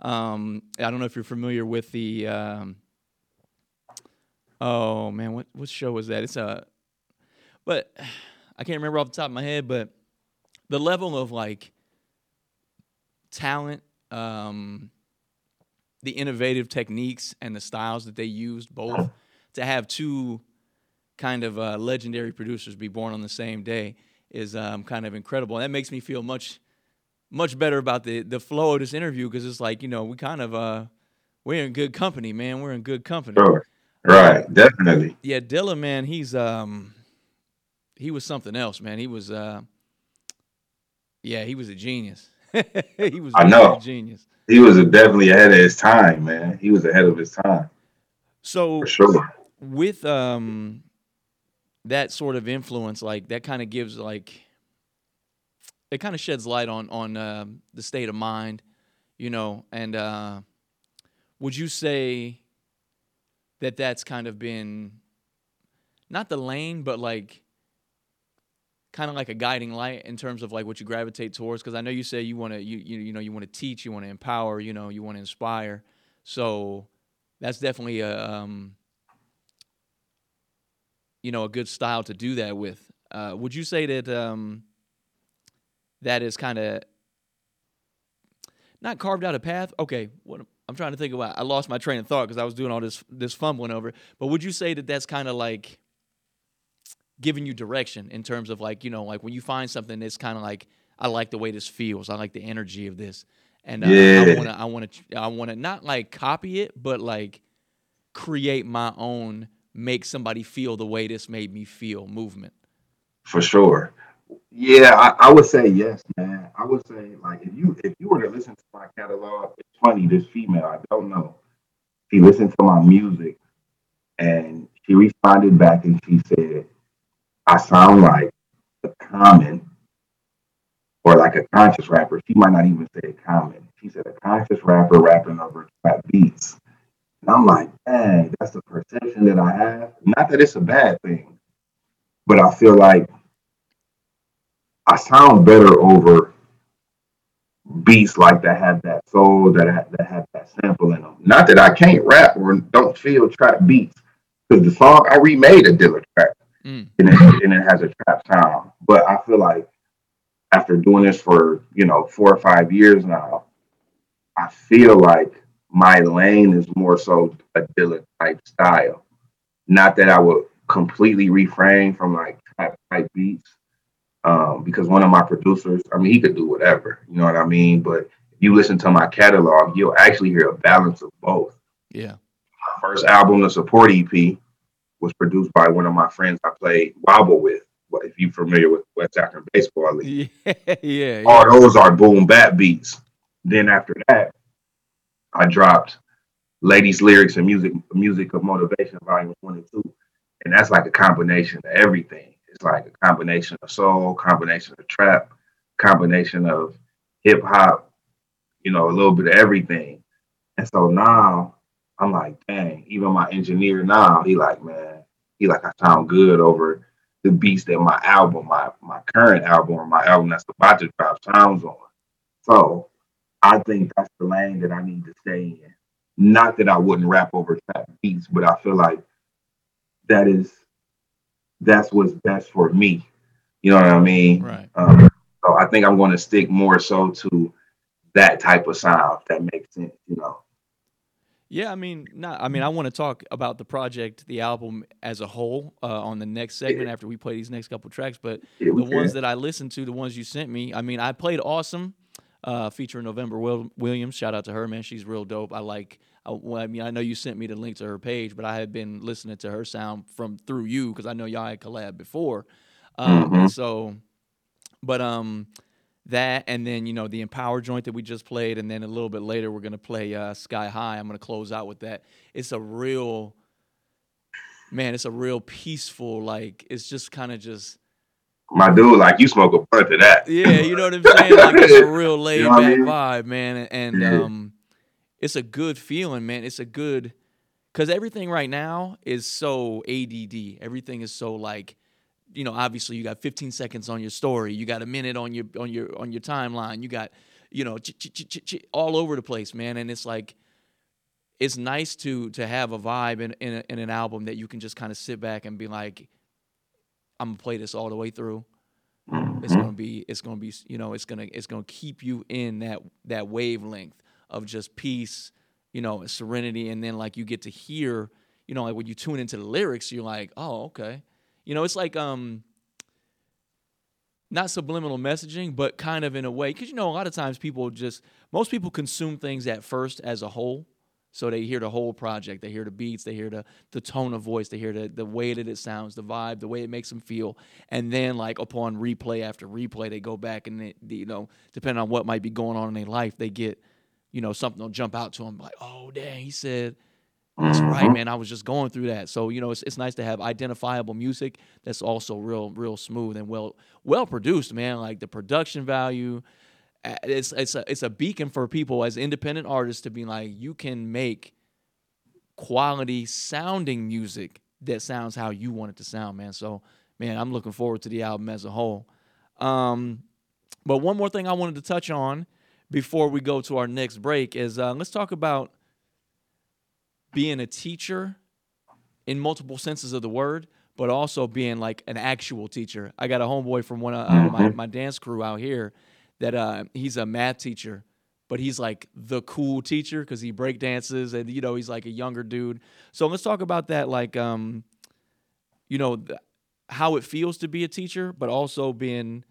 Um, I don't know if you're familiar with the, um, oh, man, what, what show was that? It's a, but I can't remember off the top of my head, but the level of, like, talent, um, the innovative techniques and the styles that they used both. To have two kind of uh, legendary producers be born on the same day is um, kind of incredible. And that makes me feel much, much better about the the flow of this interview, because it's like, you know, we kind of uh, we're in good company, man. We're in good company. Sure. Right, definitely. Yeah, Dilla, man, he's um, he was something else, man. He was uh, yeah, he was a genius. he was I know. a genius. He was a, definitely ahead of his time, man. He was ahead of his time. So For sure. with um, that sort of influence, like that kind of gives like, it kind of sheds light on, on uh, the state of mind, you know, and uh, would you say that that's kind of been not the lane, but like kind of like a guiding light in terms of like what you gravitate towards? Because I know you say you want to, you, you, you know, you want to teach, you want to empower, you know, you want to inspire. So that's definitely a, um, you know, a good style to do that with. Uh, would you say that um, that is kind of not carved out a path? Okay, what I'm trying to think about. I lost my train of thought because I was doing all this this fumbling over. But would you say that that's kind of like giving you direction in terms of like, you know, like when you find something that's kind of like, I like the way this feels. I like the energy of this. And uh, yeah. I want to, I want to, I want to not like copy it, but like create my own, make somebody feel the way this made me feel movement. For sure. Yeah. I, I would say yes, man. I would say like, if you, if you were to listen to my catalog, it's funny, this female, I don't know. She listened to my music and she responded back and she said, I sound like a Common. Or like a conscious rapper. She might not even say a Common. She said a conscious rapper rapping over trap beats. And I'm like, dang, that's the perception that I have. Not that it's a bad thing, but I feel like I sound better over beats like that have that soul, that have, that have that sample in them. Not that I can't rap or don't feel trap beats, because the song I remade a Dilla track, mm. and, it, and it has a trap sound. But I feel like after doing this for, you know, four or five years now, I feel like my lane is more so a Dilla type style. Not that I would completely refrain from like type, type beats, um, because one of my producers, I mean, he could do whatever, you know what I mean? But if you listen to my catalog, you'll actually hear a balance of both. Yeah. My first album, the Support E P, was produced by one of my friends I played wobble with. If you're familiar with West Akron Baseball League, yeah, yeah, yeah. All those are boom bat beats. Then after that, I dropped Ladies Lyrics and Music Music of Motivation Volume One and Two, and that's like a combination of everything. It's like a combination of soul, combination of trap, combination of hip hop, you know, a little bit of everything. And so now I'm like, dang. Even my engineer now, he like, man, he like, I sound good over the beats that my album, my, my current album, or my album that's about to drop sounds on. So I think that's the lane that I need to stay in. Not that I wouldn't rap over trap beats, but I feel like that is, that's what's best for me. You know what I mean? Right. Um, so I think I'm going to stick more so to that type of sound, if that makes sense, you know? Yeah, I mean, not, I mean, I want to talk about the project, the album as a whole, uh, on the next segment after we play these next couple tracks. But the ones that I listened to, the ones you sent me, I mean, I played "Awesome" uh, featuring November Williams. Shout out to her, man. She's real dope. I like. I, well, I mean, I know you sent me the link to her page, but I had been listening to her sound from through you because I know y'all had collabed before. Um, mm-hmm. So, but um. That, and then, you know, the Empower joint that we just played, and then a little bit later we're going to play uh, Sky High. I'm going to close out with that. It's a real, man, it's a real peaceful, like, it's just kind of just my dude, like, you smoke a bunch of that. Yeah, you know what I'm saying? Like, it's a real laid you know back I mean? vibe, man. And yeah. um, it's a good feeling, man. It's a good, because everything right now is so A D D. Everything is so, like, you know, obviously you got fifteen seconds on your story. You got a minute on your on your, on your timeline. You got, you know, ch- ch- ch- ch- all over the place, man. And it's like, it's nice to to have a vibe in in, a, in an album that you can just kind of sit back and be like, I'm gonna play this all the way through. Mm-hmm. It's gonna be, it's gonna be, you know, it's gonna, it's gonna keep you in that that wavelength of just peace, you know, and serenity. And then like you get to hear, you know, like when you tune into the lyrics, you're like, oh, okay, you know, it's like um, not subliminal messaging, but kind of in a way, because you know, a lot of times people just, most people consume things at first as a whole. So they hear the whole project, they hear the beats, they hear the the tone of voice, they hear the, the way that it sounds, the vibe, the way it makes them feel. And then like upon replay after replay, they go back and, they, they, you know, depending on what might be going on in their life, they get, you know, something will jump out to them like, oh, dang, he said, that's right, man, I was just going through that. So, you know, it's it's nice to have identifiable music that's also real, real smooth and well well produced, man, like the production value. It's it's a, it's a beacon for people as independent artists to be like, you can make quality sounding music that sounds how you want it to sound, man. So, man, I'm looking forward to the album as a whole. Um, but one more thing I wanted to touch on before we go to our next break is uh, let's talk about being a teacher in multiple senses of the word, but also being like an actual teacher. I got a homeboy from one of uh, my, my dance crew out here that uh, he's a math teacher, but he's like the cool teacher because he break dances and, you know, he's like a younger dude. So let's talk about that, like, um, you know, th- how it feels to be a teacher, but also being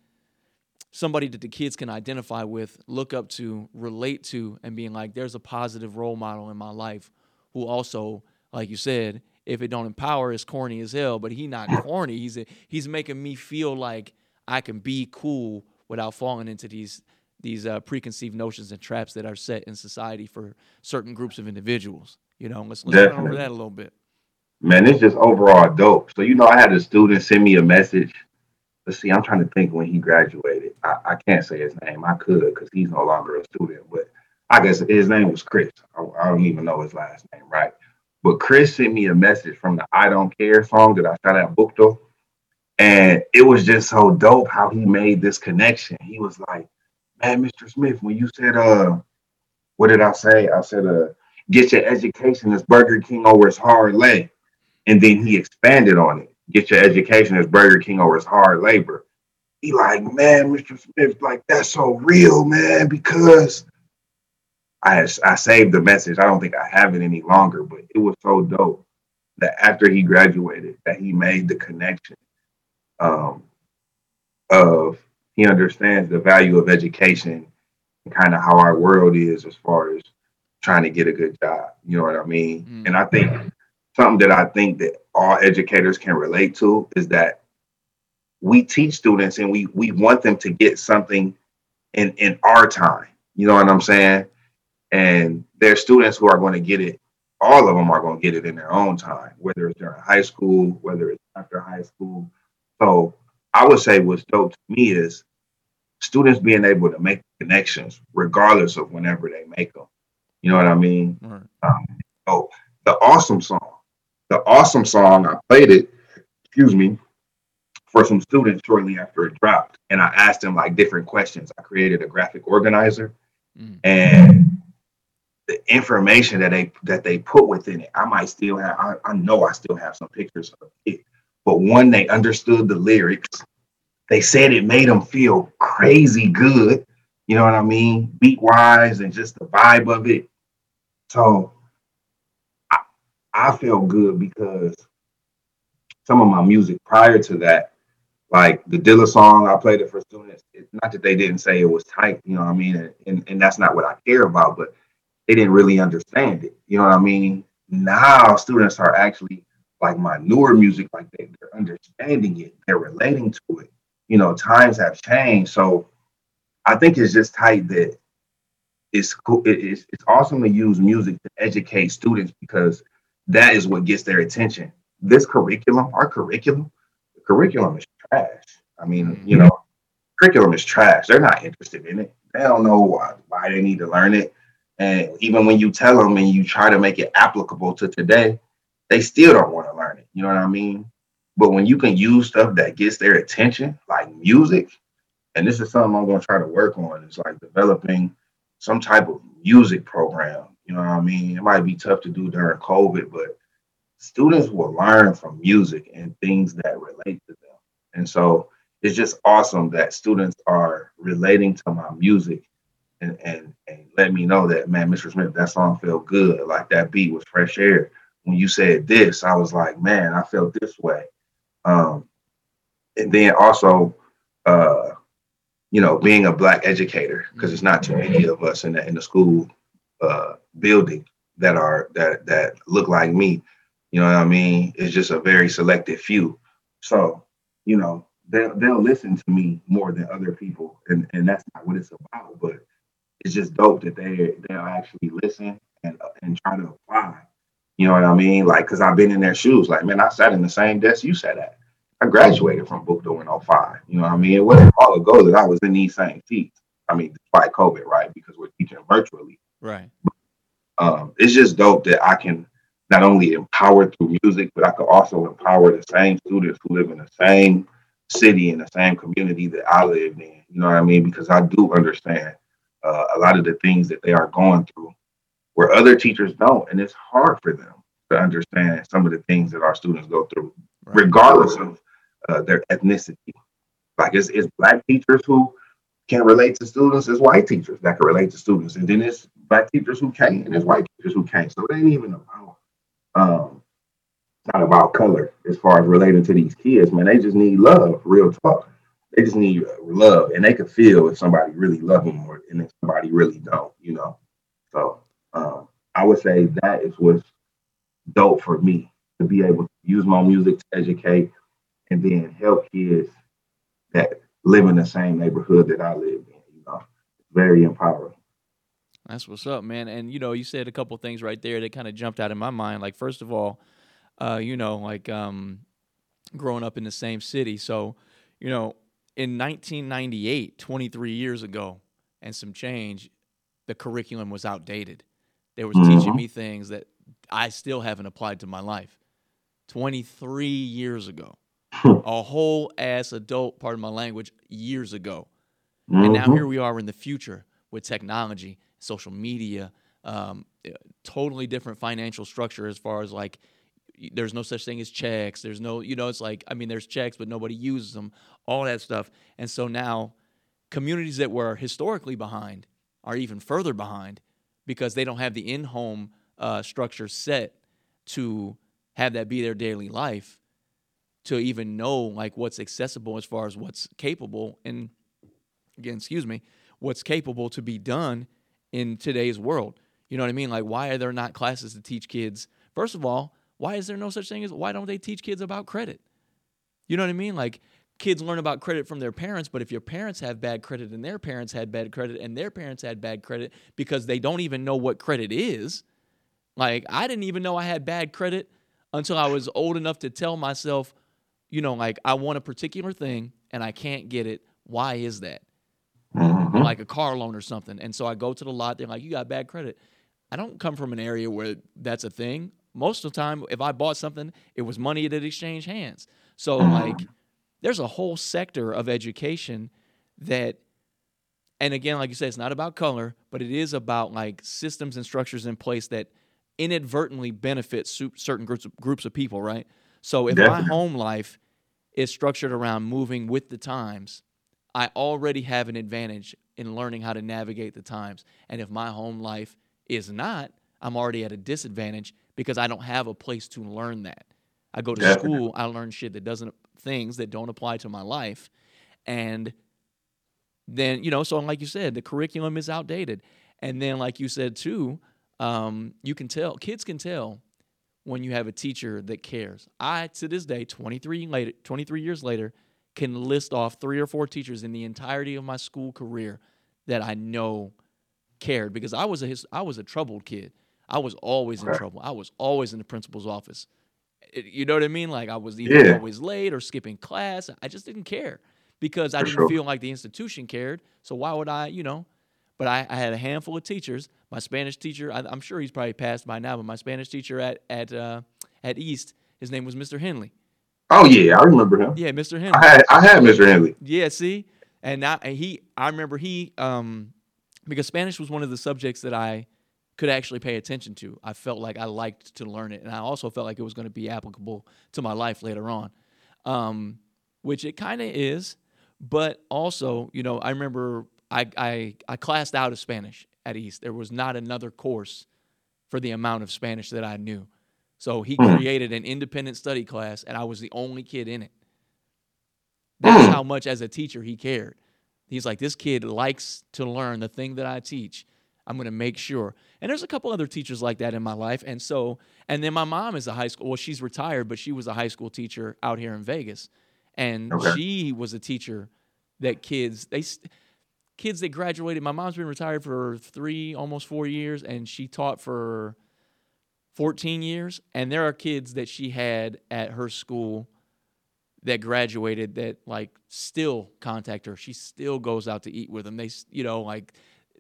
somebody that the kids can identify with, look up to, relate to, and being like, there's a positive role model in my life who also, like you said, if it don't empower, is corny as hell, but he not corny. He's a, he's making me feel like I can be cool without falling into these these uh, preconceived notions and traps that are set in society for certain groups of individuals. You know, let's let's go over that a little bit. Man, it's just overall dope. So, you know, I had a student send me a message. Let's see, I'm trying to think when he graduated. I, I can't say his name. I could because he's no longer a student. But I guess his name was Chris. I, I don't even know his last name, right? But Chris sent me a message from the I Don't Care song that I shot at Bukto. And it was just so dope how he made this connection. He was like, man, Mister Smith, when you said, uh, what did I say? I said, uh, get your education as Burger King over his hard labor. And then he expanded on it. Get your education as Burger King over his hard labor. He like, man, Mister Smith, like, that's so real, man, because I, I saved the message. I don't think I have it any longer, but it was so dope that after he graduated, that he made the connection. Um, of he understands the value of education and kind of how our world is as far as trying to get a good job. You know what I mean? Mm-hmm. And I think something that I think that all educators can relate to is that we teach students and we we want them to get something in, in our time. You know what I'm saying? And there's students who are going to get it. All of them are going to get it in their own time, whether it's during high school, whether it's after high school. So I would say what's dope to me is students being able to make connections regardless of whenever they make them. You know what I mean? Right. Um, oh, the awesome song. The awesome song, I played it, excuse me, for some students shortly after it dropped. And I asked them like different questions. I created a graphic organizer mm. and the information that they that they put within it. I might still have, I, I know I still have some pictures of it. But one, they understood the lyrics. They said it made them feel crazy good. You know what I mean? Beat wise and just the vibe of it. So I, I felt good because some of my music prior to that, like the Dilla song, I played it for students. It's not that they didn't say it was tight, you know what I mean? And, and, and that's not what I care about, but they didn't really understand it. You know what I mean? Now students are actually like my newer music, like they, they're understanding it, they're relating to it. You know, times have changed. So I think it's just tight that it's cool. It, it's, it's awesome to use music to educate students because that is what gets their attention. This curriculum, our curriculum, the curriculum is trash. I I mean, you know, curriculum is trash. They're not interested in it. They don't know why, why they need to learn it. And even when you tell them and you try to make it applicable to today, they still don't want to learn it. You know what I mean? But when you can use stuff that gets their attention, like music, and this is something I'm going to try to work on, is like developing some type of music program. You know what I mean? It might be tough to do during COVID, but students will learn from music and things that relate to them. And so it's just awesome that students are relating to my music and, and, and let me know that, man, Mister Smith, that song felt good. Like that beat was fresh air. When you said this, I was like, man, I felt this way. Um, and then also, uh, you know, being a Black educator, because it's not too many of us in the, in the school uh, building that are that that look like me. You know what I mean? It's just a very selective few. So, you know, they'll, they'll listen to me more than other people. And, and that's not what it's about. But it's just dope that they, they'll actually listen and, and try to apply. You know what I mean? Like, because I've been in their shoes. Like, man, I sat in the same desk you sat at. I graduated from Bukto in oh five. You know what I mean? It wasn't all ago that I was in these same seats. I mean, despite COVID, right? Because we're teaching virtually. Right. But, um, it's just dope that I can not only empower through music, but I can also empower the same students who live in the same city, in the same community that I lived in. You know what I mean? Because I do understand uh, a lot of the things that they are going through where other teachers don't. And it's hard for them to understand some of the things that our students go through, right, regardless of uh, their ethnicity. Like it's, it's Black teachers who can relate to students, it's white teachers that can relate to students. And then it's Black teachers who can't, and it's white teachers who can't. So it ain't even about, um, not about color as far as relating to these kids, man. They just need love, real talk. They just need love, and they can feel if somebody really loves them or and if somebody really don't, you know? So, Um, I would say that is what's dope for me, to be able to use my music to educate and then help kids that live in the same neighborhood that I live in. You know, it's very empowering. That's what's up, man. And, you know, you said a couple things right there that kind of jumped out in my mind. Like, first of all, uh, you know, like um, growing up in the same city. So, you know, in nineteen ninety-eight, twenty-three years ago and some change, the curriculum was outdated. They were mm-hmm. teaching me things that I still haven't applied to my life. twenty-three years ago, a whole ass adult, pardon my language, years ago. Mm-hmm. And now here we are in the future with technology, social media, um, totally different financial structure as far as like, there's no such thing as checks. There's no, you know, it's like, I mean, there's checks, but nobody uses them, all that stuff. And so now communities that were historically behind are even further behind, because they don't have the in-home uh, structure set to have that be their daily life, to even know like what's accessible as far as what's capable and, again, excuse me, what's capable to be done in today's world. You know what I mean? Like, why are there not classes to teach kids? First of all, why is there no such thing as, why don't they teach kids about credit? You know what I mean? Like, kids learn about credit from their parents, but if your parents have bad credit and their parents had bad credit and their parents had bad credit because they don't even know what credit is. Like, I didn't even know I had bad credit until I was old enough to tell myself, you know, like, I want a particular thing and I can't get it. Why is that? Mm-hmm. Like a car loan or something. And so I go to the lot, they're like, you got bad credit. I don't come from an area where that's a thing. Most of the time, if I bought something, it was money that exchanged hands. So, mm-hmm. like... there's a whole sector of education that, and again, like you said, it's not about color, but it is about like systems and structures in place that inadvertently benefit certain groups of, groups of people, right? So if Definitely. My home life is structured around moving with the times, I already have an advantage in learning how to navigate the times. And if my home life is not, I'm already at a disadvantage because I don't have a place to learn that. I go to Definitely. School, I learn shit that doesn't things that don't apply to my life. And then, you know, so like you said, the curriculum is outdated. And then, like you said too, um, you can tell, kids can tell when you have a teacher that cares. I, to this day, twenty-three later, twenty-three years later, can list off three or four teachers in the entirety of my school career that I know cared, because I was a, I was a troubled kid. I was always in trouble. I was always in the principal's office. You know what I mean? Like, I was either yeah. always late or skipping class. I just didn't care because I For didn't sure. feel like the institution cared. So why would I, you know? But I, I had a handful of teachers. My Spanish teacher, I, I'm sure he's probably passed by now, but my Spanish teacher at at uh, at East, his name was Mister Henley. Oh, yeah, I remember him. Yeah, Mister Henley. I had, I had Mister Henley. Yeah, see? And, I, and he, I remember he, um, because Spanish was one of the subjects that I could actually pay attention to. I felt like I liked to learn it, and I also felt like it was going to be applicable to my life later on, um, which it kind of is. But also, you know, I remember I, I, I classed out of Spanish at East. There was not another course for the amount of Spanish that I knew. So he created an independent study class, and I was the only kid in it. That's how much, as a teacher, he cared. He's like, this kid likes to learn the thing that I teach. I'm going to make sure. And there's a couple other teachers like that in my life. And so, and then my mom is a high school, well, she's retired, but she was a high school teacher out here in Vegas. And okay. she was a teacher that kids, they kids that graduated, my mom's been retired for three, almost four years, and she taught for fourteen years, and there are kids that she had at her school that graduated that like still contact her. She still goes out to eat with them. They, you know, like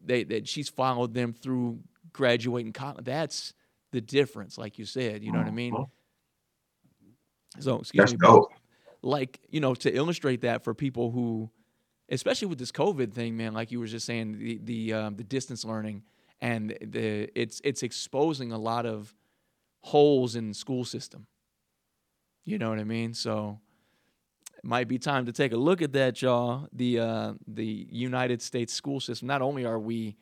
they that she's followed them through graduating. That's the difference, like you said. You know what I mean? So, excuse That's me. Dope. Like, you know, to illustrate that for people who, especially with this COVID thing, man, like you were just saying, the the um, the distance learning and the it's it's exposing a lot of holes in the school system. You know what I mean? So it might be time to take a look at that, y'all. The uh, the United States school system. Not only are we,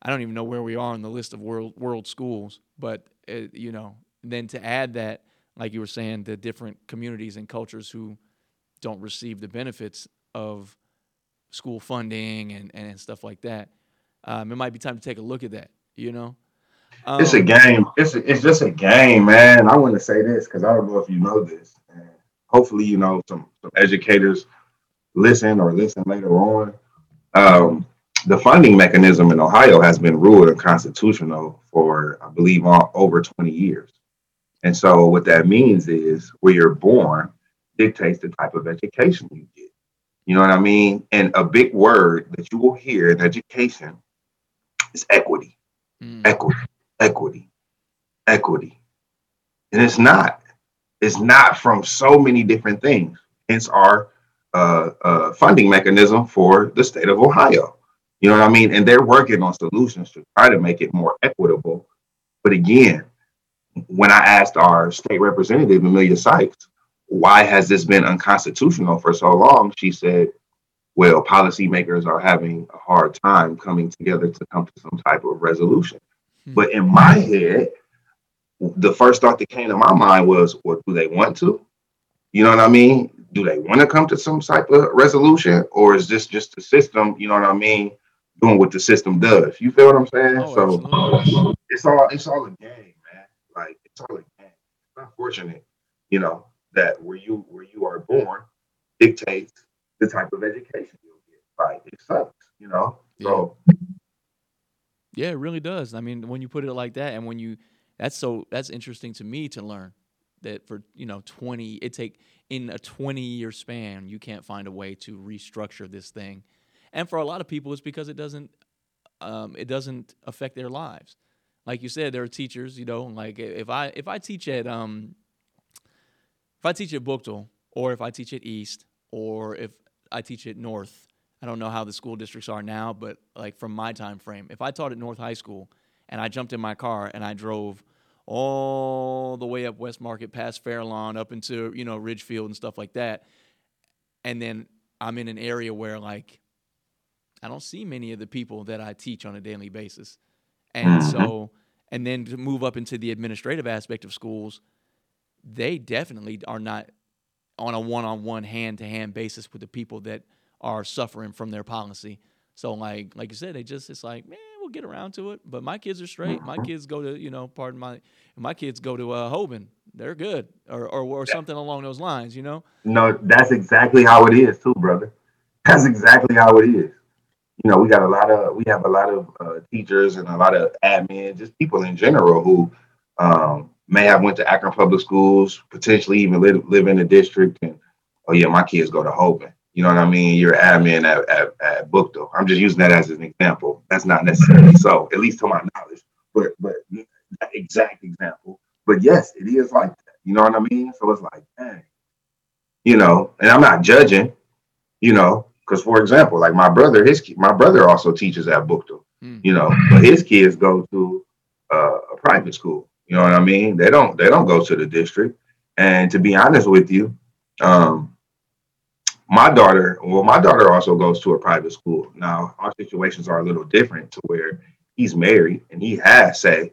I don't even know where we are on the list of world world schools, but it, you know, then to add that, like you were saying, the different communities and cultures who don't receive the benefits of school funding and, and stuff like that. Um, it might be time to take a look at that. You know. Um, it's a game. It's a, it's just a game, man. I want to say this because I don't know if you know this. And hopefully, you know, some, some educators listen or listen later on. Um, the funding mechanism in Ohio has been ruled unconstitutional for, I believe, all, over twenty years. And so what that means is where you're born dictates the type of education you get. You know what I mean? And a big word that you will hear in education is equity. Mm. Equity. Equity, equity, and it's not. It's not from so many different things. Hence our uh, uh, funding mechanism for the state of Ohio. You know what I mean? And they're working on solutions to try to make it more equitable. But again, when I asked our state representative, Amelia Sykes, why has this been unconstitutional for so long? She said, well, policymakers are having a hard time coming together to come to some type of resolution. But in my head, the first thought that came to my mind was, well, do they want to? You know what I mean? Do they want to come to some type of resolution? Or is this just the system, you know what I mean, doing what the system does? You feel what I'm saying? Oh, so absolutely. it's all it's all a game, man. Like, it's all a game. It's unfortunate, you know, that where you where you are born dictates the type of education you'll get. Like, it sucks, you know? Yeah. So Yeah, it really does. I mean, when you put it like that, and when you, that's so, that's interesting to me to learn that for, you know, twenty, it take, in a twenty year span, you can't find a way to restructure this thing. And for a lot of people, it's because it doesn't, um, it doesn't affect their lives. Like you said, there are teachers, you know, like if I, if I teach at, um, if I teach at Bukto, or if I teach at East, or if I teach at North, I don't know how the school districts are now, but like from my time frame, if I taught at North High School and I jumped in my car and I drove all the way up West Market, past Fairlawn, up into, you know, Ridgefield and stuff like that, and then I'm in an area where, like, I don't see many of the people that I teach on a daily basis. And so, and then to move up into the administrative aspect of schools, they definitely are not on a one-on-one, hand-to-hand basis with the people that are suffering from their policy. So like like you said, they just, it's like, man, we'll get around to it. But my kids are straight. My kids go to, you know, pardon my, my kids go to uh, Hoban. They're good, or, or or something along those lines, you know? No, that's exactly how it is too, brother. That's exactly how it is. You know, we got a lot of, we have a lot of uh, teachers and a lot of admin, just people in general who um, may have went to Akron Public Schools, potentially even live, live in the district. And, oh yeah, my kids go to Hoban. you know what I mean, you're admin at, at, at Bukto. I'm just using that as an example. That's not necessarily so, at least to my knowledge, but but that exact example. But yes, it is like that. You know what I mean? So it's like, dang, you know, and I'm not judging, you know, because, for example, like my brother, his my brother also teaches at Bukto, mm. you know, but his kids go to uh, a private school. You know what I mean? They don't they don't go to the district. And to be honest with you, um, My daughter, well, my daughter also goes to a private school. Now, our situations are a little different to where he's married and he has say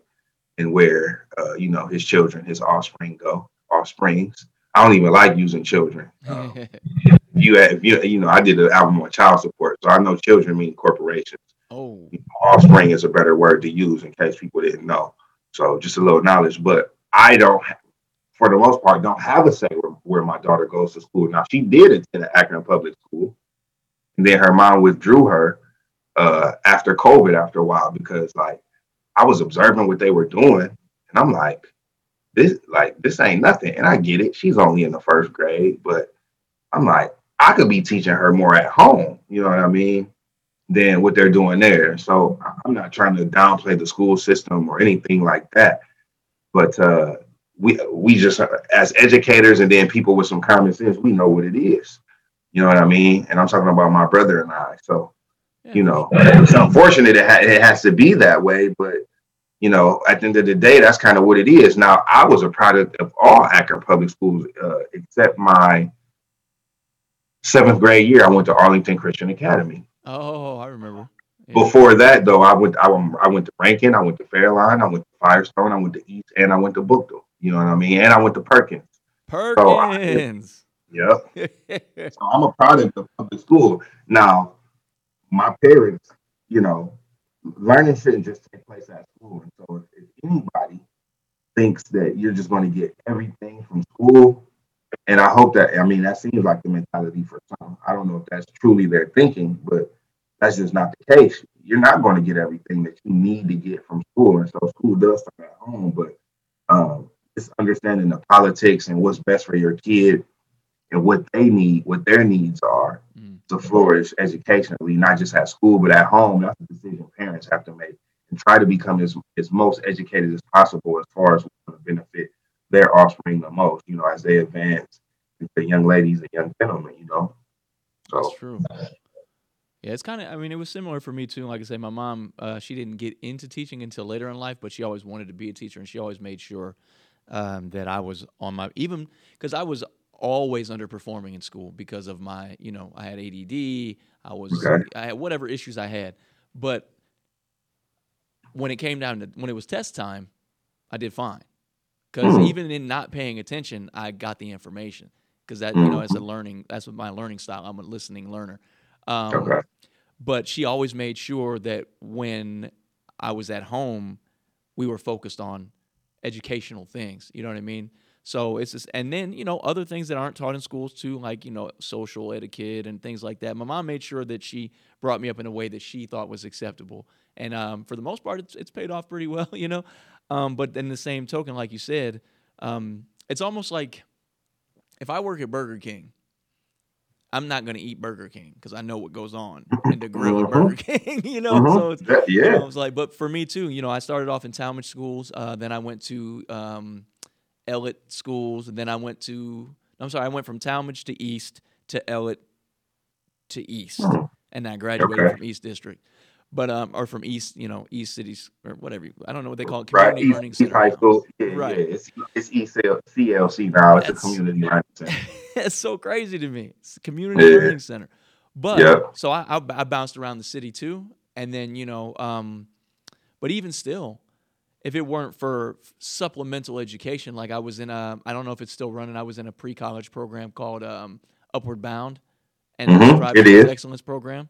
in where, uh, you know, his children, his offspring go, offsprings. I don't even like using children. Um, if you, if you, you know, I did an album on child support, so I know children mean corporations. Oh, offspring is a better word to use in case people didn't know. So just a little knowledge, but I don't have, for the most part, don't have a say where, where my daughter goes to school. Now, she did attend an Akron public school, and then her mom withdrew her uh, after COVID after a while because, like, I was observing what they were doing, and I'm like, this, like, this ain't nothing. And I get it; she's only in the first grade, but I'm like, I could be teaching her more at home, you know what I mean, than what they're doing there. So I'm not trying to downplay the school system or anything like that, but. Uh, We we just, as educators and then people with some common sense, we know what it is. You know what I mean? And I'm talking about my brother and I. So, yeah. you know, it's unfortunate it, ha- it has to be that way. But, you know, at the end of the day, that's kind of what it is. Now, I was a product of all Akron public schools, uh, except my seventh grade year. I went to Arlington Christian Academy. Oh, I remember. Yeah. Before that, though, I went I, I went to Rankin. I went to Fairline. I went to Firestone. I went to East and I went to Bukto. You know what I mean? And I went to Perkins. Perkins. So I, yep. So I'm a product of public school. Now, my parents, you know, learning shouldn't just take place at school. And so if, if anybody thinks that you're just going to get everything from school, and I hope that, I mean, that seems like the mentality for some. I don't know if that's truly their thinking, but that's just not the case. You're not going to get everything that you need to get from school. And so school does start at home, but um, it's understanding the politics and what's best for your kid and what they need, what their needs are mm. to flourish educationally, not just at school, but at home. That's a decision parents have to make and try to become as, as most educated as possible as far as what would benefit their offspring the most, you know, as they advance into young ladies and young gentlemen, you know. So, that's true. Yeah, it's kind of, I mean, it was similar for me, too. Like I say, my mom, uh, she didn't get into teaching until later in life, but she always wanted to be a teacher, and she always made sure um, that I was on my, even, because I was always underperforming in school because of my, you know, I had A D D, I was, okay. I had whatever issues I had. But when it came down to, when it was test time, I did fine. Because mm. even in not paying attention, I got the information. Because that, mm. you know, as a learning, that's my learning style. I'm a listening learner. Um, okay. But she always made sure that when I was at home, we were focused on educational things. You know what I mean? So it's just, and then, you know, other things that aren't taught in schools too, like, you know, social etiquette and things like that. My mom made sure that she brought me up in a way that she thought was acceptable. And um, for the most part, it's, it's paid off pretty well, you know? Um, but in the same token, like you said, um, it's almost like if I work at Burger King, I'm not going to eat Burger King because I know what goes on in the grill at Burger King, you know? Uh-huh. So it's, yeah. you know, it's like, but for me too, you know, I started off in Talmadge schools. Uh, then I went to um, Ellett schools. And then I went to, I'm sorry, I went from Talmadge to East to Ellett to East. Uh-huh. And I graduated okay. from East District, but, um, or from East, you know, East Cities or whatever. I don't know what they call it. Community right. Learning East, Center. East High School. Yeah, right. Yeah. It's, it's East C L C now. It's That's, a community learning center. It's so crazy to me. It's a community yeah. learning center. But yeah. so I, I, I bounced around the city too. And then, you know, um, but even still, if it weren't for supplemental education, like I was in a, I don't know if it's still running. I was in a pre-college program called um, Upward Bound and mm-hmm. Driving it Excellence Program.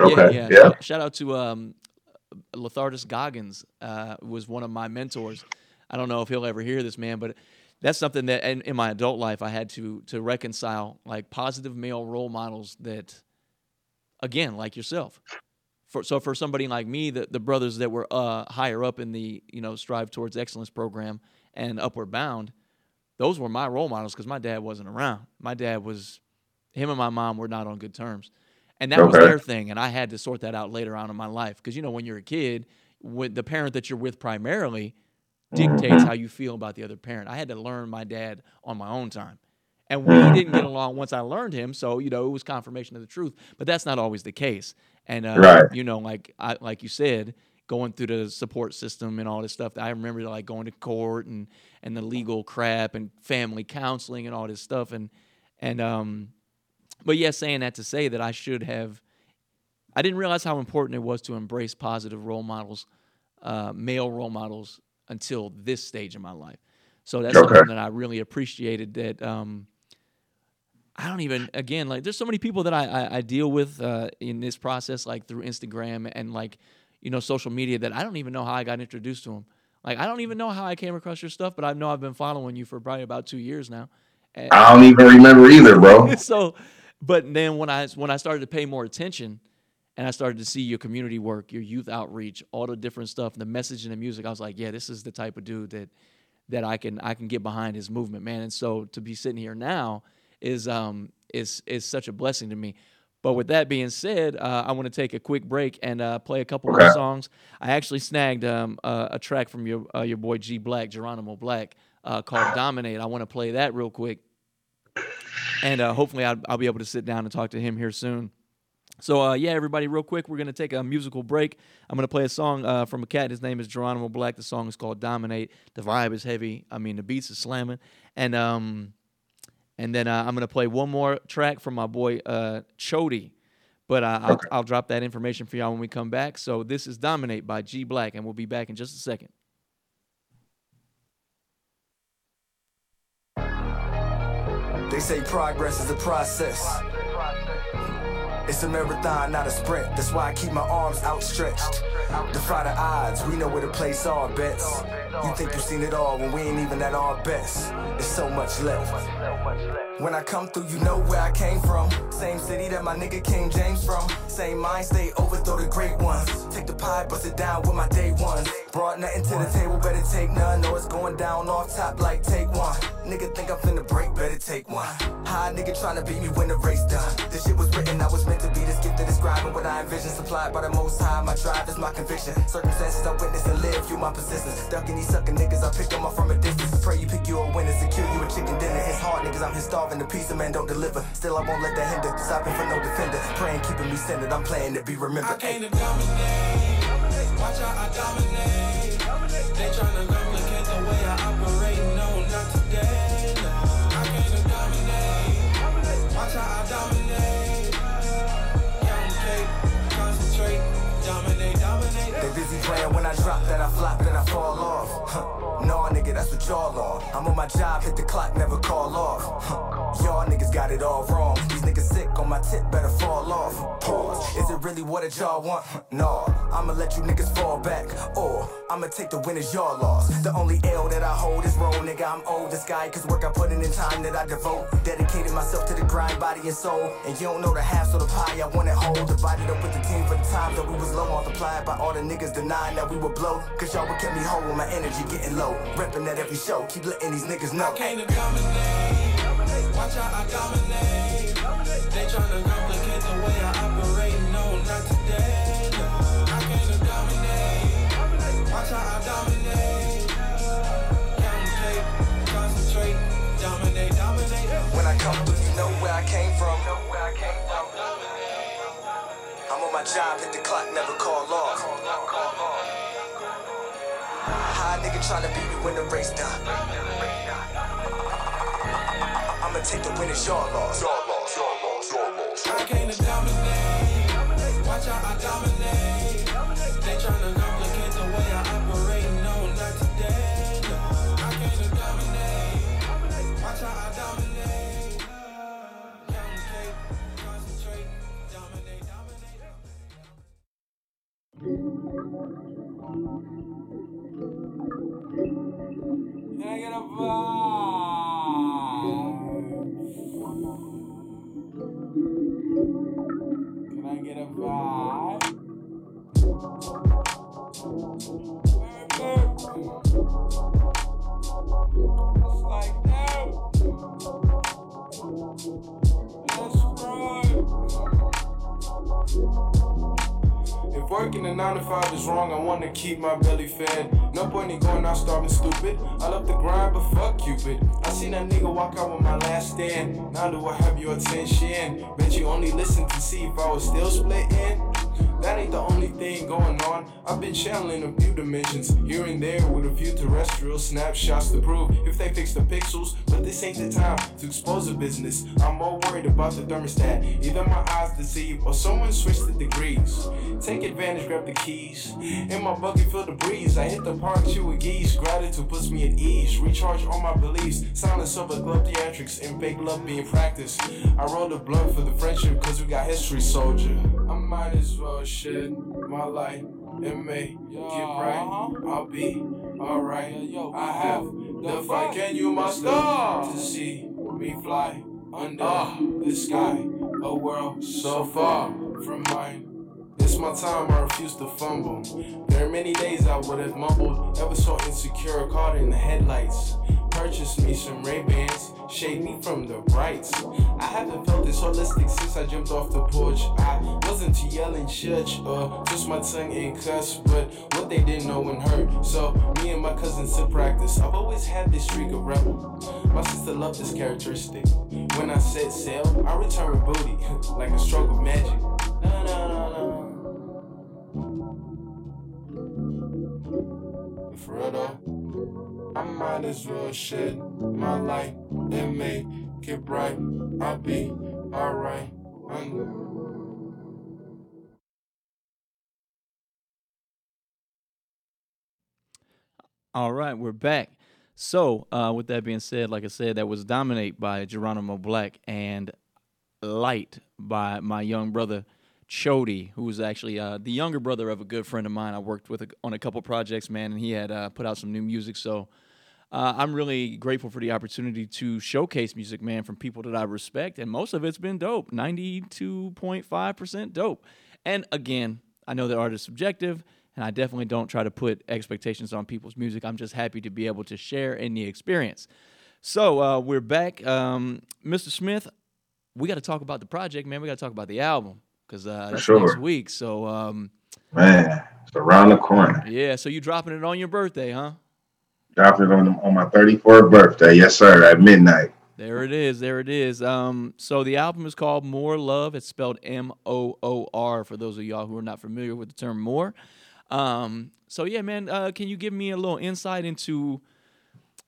Okay. Yeah. yeah. yeah. Shout out to um, Lothardus Goggins uh, was one of my mentors. I don't know if he'll ever hear this, man, but that's something that in, in my adult life I had to to reconcile, like positive male role models that, again, like yourself. For, so for somebody like me, the, the brothers that were uh, higher up in the, you know, Strive Towards Excellence program and Upward Bound, those were my role models because my dad wasn't around. My dad was Him and my mom were not on good terms. And that okay. was their thing, and I had to sort that out later on in my life. Because, you know, when you're a kid, when the parent that you're with primarily dictates mm-hmm. how you feel about the other parent. I had to learn my dad on my own time. And we didn't get along once I learned him, so, you know, it was confirmation of the truth. But that's not always the case. And, uh, right. you know, like I, like you said, going through the support system and all this stuff, I remember, like, going to court and, and the legal crap and family counseling and all this stuff. And, and um, but, yeah, saying that to say that I should have – I didn't realize how important it was to embrace positive role models, uh, male role models, until this stage in my life. So that's okay. something that I really appreciated that um, – I don't even, again, like, there's so many people that I, I, I deal with uh, in this process, like, through Instagram and, like, you know, social media, that I don't even know how I got introduced to them. Like, I don't even know how I came across your stuff, but I know I've been following you for probably about two years now. And I don't even remember either, bro. So, but then when I when I started to pay more attention and I started to see your community work, your youth outreach, all the different stuff, the message and the music, I was like, yeah, this is the type of dude that that I can I can get behind his movement, man. And so to be sitting here now is um is is such a blessing to me. But with that being said, uh, I want to take a quick break and uh, play a couple okay. more songs. I actually snagged um a, a track from your uh, your boy G Black, Geronimo Black, uh, called "Dominate." I want to play that real quick, and uh, hopefully I'll, I'll be able to sit down and talk to him here soon. So uh, yeah, everybody, real quick, we're gonna take a musical break. I'm gonna play a song uh, from a cat. His name is Geronimo Black. The song is called "Dominate." The vibe is heavy. I mean, the beats are slamming, and um. And then uh, I'm going to play one more track from my boy uh, Chody. But uh, I'll, okay. I'll drop that information for y'all when we come back. So this is Dominate by G Black, and we'll be back in just a second. They say progress is a process. It's a marathon, not a sprint. That's why I keep my arms outstretched. Defy the odds, we know where to place our bets. You think you've seen it all when we ain't even at our best. There's so much left. When I come through, you know where I came from. Same city that my nigga King James from. Same mind, stay overthrow the great ones. Take the pie, bust it down with my day ones. Brought nothing to the table, better take none. Know it's going down off top like take one. Nigga think I'm finna break, better take one. High nigga tryna beat me when the race done. This shit was written, I was meant to be this gift to describe. And what I envision supplied by the most high. My drive is my conviction. Circumstances I witness and live, you my persistence. Ducking these sucking niggas, I pick them up from a distance. Pray you pick you a winner, secure you a chicken dinner. It's hard niggas, I'm here starving to pizza, man don't deliver. Still I won't let that hinder, stopping for no defender. Praying keeping me centered, I'm playing to be remembered. I came to dominate, watch how I dominate. They tryna replicate the way I operate, no not today, no. I came to dominate, watch how I dominate. Count, concentrate, dominate, dominate. They busy playing when I drop, then I flop, then I fall off. Huh. Nah nigga, that's what y'all are. I'm on my job, hit the clock, never call off. Huh. Y'all niggas got it all wrong. These niggas sick on my tip, better fall off. Pause. Is it really what that y'all want? Nah, I'ma let you niggas fall back, or I'ma take the winners y'all lost. The only L that I hold is roll, nigga. I'm old, this guy, cause work I put in the time that I devote. Dedicated myself to the grind, body and soul. And you don't know the half, so the pie I want it whole. Divided up with the team for the time that we was low, multiplied by all the niggas denying that we would blow. Cause y'all would keep me whole with my energy getting low. Reppin' at every show, keep letting these niggas know. I came to dominate, watch how I dominate. They tryna replicate the way I operate, no, not today, no. I came to dominate, watch how I dominate. Dominate, concentrate, dominate, dominate. When I come through, you know where I came from. I'm on my job, hit the clock, never call off. High nigga tryna beat me when the race done. I'ma take the winners, y'all lost. Y'all lost, y'all lost, y'all lost. I came to dominate, watch how I dominate. They tryna replicate the way I operate, no, not today. I came to dominate, watch how I dominate. Dominate, concentrate, dominate, dominate. I get a vibe. Can I get a vibe? It's like that. Let's the nine to five is wrong, I wanna keep my belly fed. No point in going out starving stupid, I love the grind but fuck Cupid. I seen that nigga walk out with my last stand, now do I have your attention? Bet you only listen to see if I was still splitting. That ain't the only thing going on, I've been channeling a few dimensions here and there with a few terrestrial snapshots to prove if they fix the pixels, but this ain't the time to expose the business. I'm more worried about the thermostat, either my eyes deceive or someone switched the degrees. Take advantage, grab the keys, in my bucket feel the breeze. I hit the park, chew with geese, gratitude puts me at ease. Recharge all my beliefs, silence of a glove theatrics and fake love being practiced. I rolled a blunt for the friendship cause we got history, soldier. I might as well shit my life and may yeah, get right, uh-huh. I'll be alright, yeah, yo, I have the fight, can you muster to see me fly under uh, the sky, a world so far from mine. It's my time, I refuse to fumble. There are many days I would have mumbled, ever so insecure, caught in the headlights. Purchase me some Ray-Bans, shade me from the brights. I haven't felt this holistic since I jumped off the porch. I wasn't to yell in church or twist my tongue and cuss, but what they didn't know and hurt. So me and my cousins to practice. I've always had this streak of rebel. My sister loved this characteristic. When I set sail, I return with booty like a stroke of magic. No, no, no, no. For real though. I might as well shed my light and make it bright. I'll be alright. All right, we're back. So, uh, with that being said, like I said, that was Dominate by Geronimo Black and Light by my young brother, Chody, who was actually uh, the younger brother of a good friend of mine. I worked with a, on a couple projects, man, and he had uh, put out some new music, so... Uh, I'm really grateful for the opportunity to showcase music, man, from people that I respect, and most of it's been dope, ninety-two point five percent dope. And again, I know that art is subjective, and I definitely don't try to put expectations on people's music. I'm just happy to be able to share in the experience. So uh, we're back. Um, Mister Smith, we got to talk about the project, man. We got to talk about the album, because uh, that's sure. next week. So, um, man, it's around the corner. Yeah, so you dropping it on your birthday, huh? Dropped it on, on my thirty-fourth birthday. Yes, sir, at midnight. There it is. There it is. Um, so the album is called More Love. It's spelled M O O R for those of y'all who are not familiar with the term more. Um, so, yeah, man, uh, can you give me a little insight into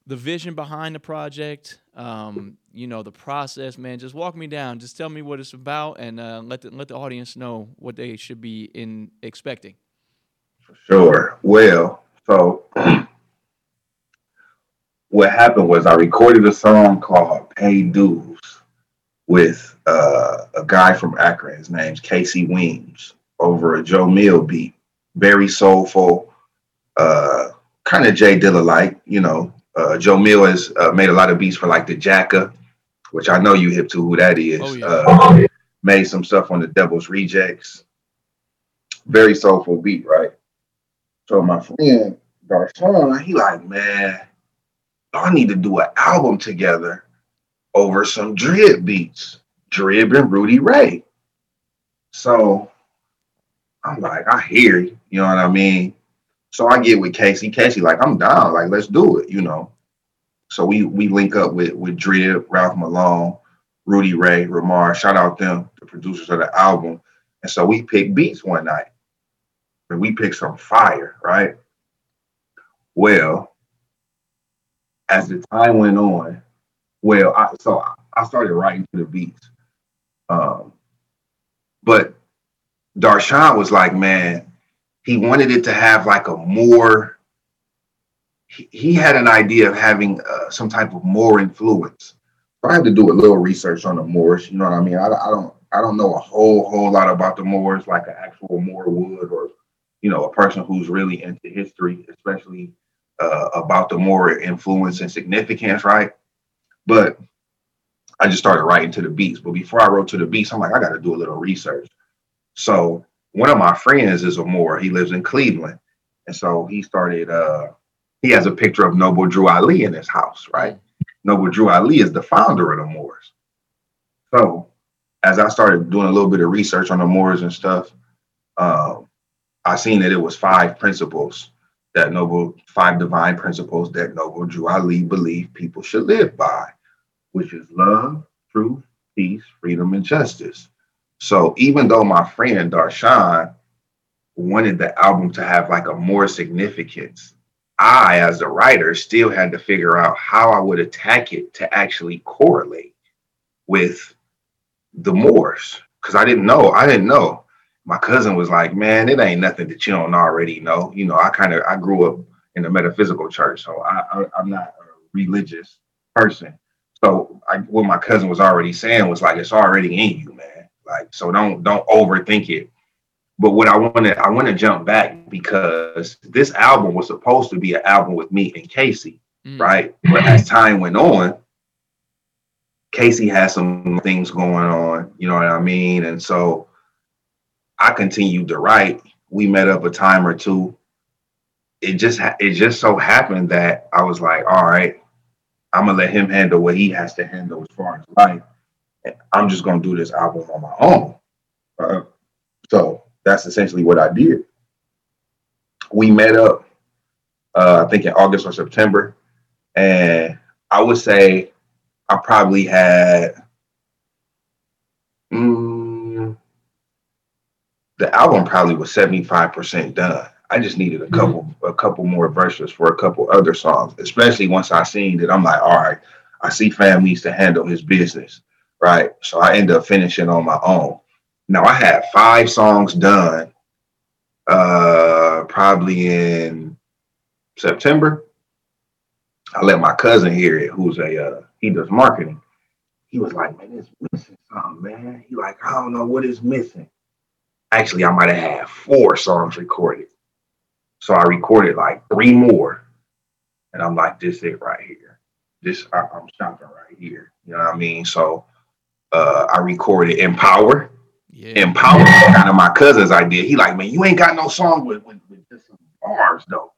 the vision behind the project, um, you know, the process, man? Just walk me down. Just tell me what it's about and uh, let the, let the audience know what they should be in expecting. For sure. Well, so... what happened was I recorded a song called Pay Dues with uh, a guy from Akron. His name's Casey Weems over a Joe Mill beat. Very soulful, uh, kind of Jay Dilla-like, you know. Uh, Joe Mill has uh, made a lot of beats for like the Jacka, which I know you hip to who that is. Oh, yeah. uh, made some stuff on the Devil's Rejects. Very soulful beat, right? So my friend, Darshan, he like, man... I need to do an album together over some Dribb beats, Dribb and Rudy Ray. So I'm like, I hear you, you know what I mean? So I get with Casey. Casey like, I'm down, like, let's do it, you know? So we we link up with, with Dribb, Ralph Malone, Rudy Ray, Ramar, shout out them, the producers of the album. And so we picked beats one night and we picked some fire, right? Well, as the time went on, well, I, so I started writing to the beats. Um, but Darshan was like, man, he wanted it to have like a more, he, he had an idea of having uh, some type of more influence. So I had to do a little research on the Moors, you know what I mean? I, I don't I don't know a whole, whole lot about the Moors, like an actual Moor would, or, you know, a person who's really into history, especially Uh, about the more influence and significance, right? But I just started writing to the beats. But before I wrote to the beats, I'm like, I got to do a little research. So one of my friends is a Moor. He lives in Cleveland. And so he started, uh, he has a picture of Noble Drew Ali in his house, right? Noble Drew Ali is the founder of the Moors. So as I started doing a little bit of research on the Moors and stuff, um, I seen that it was five principles that Noble, five divine principles that Noble Drew Ali believed people should live by, which is love, truth, peace, freedom, and justice. So even though my friend Darshan wanted the album to have like a more significance, I, as a writer, still had to figure out how I would attack it to actually correlate with the Moors, because I didn't know. I didn't know. My cousin was like, man, it ain't nothing that you don't already know. You know, I kind of, I grew up in a metaphysical church, so I, I, I'm not a religious person. So I, what my cousin was already saying was like, it's already in you, man. Like, so don't, don't overthink it. But what I want to, I want to jump back, because this album was supposed to be an album with me and Casey, mm. right? But as time went on, Casey had some things going on, you know what I mean? And so I continued to write. We met up a time or two. It just, ha- it just so happened that I was like, all right, I'm going to let him handle what he has to handle as far as life. And I'm just going to do this album on my own. Uh, so that's essentially what I did. We met up, uh, I think in August or September. And I would say I probably had, mm, the album probably was seventy-five percent done. I just needed a couple, mm-hmm. a couple more verses for a couple other songs, especially once I seen that I'm like, all right, I see fam needs to handle his business. Right. So I ended up finishing on my own. Now, I had five songs done uh, probably in September. I let my cousin hear it, who's a, uh, he does marketing. He was like, man, it's missing something, man. He like, I don't know what is missing. Actually, I might have had four songs recorded. So I recorded like three more. And I'm like, this is it right here. This, I, I'm shopping right here. You know what I mean? So uh, I recorded Empower. Yeah. Empower was kind of my cousin's idea. He like, man, you ain't got no song with, with, with just some bars, though.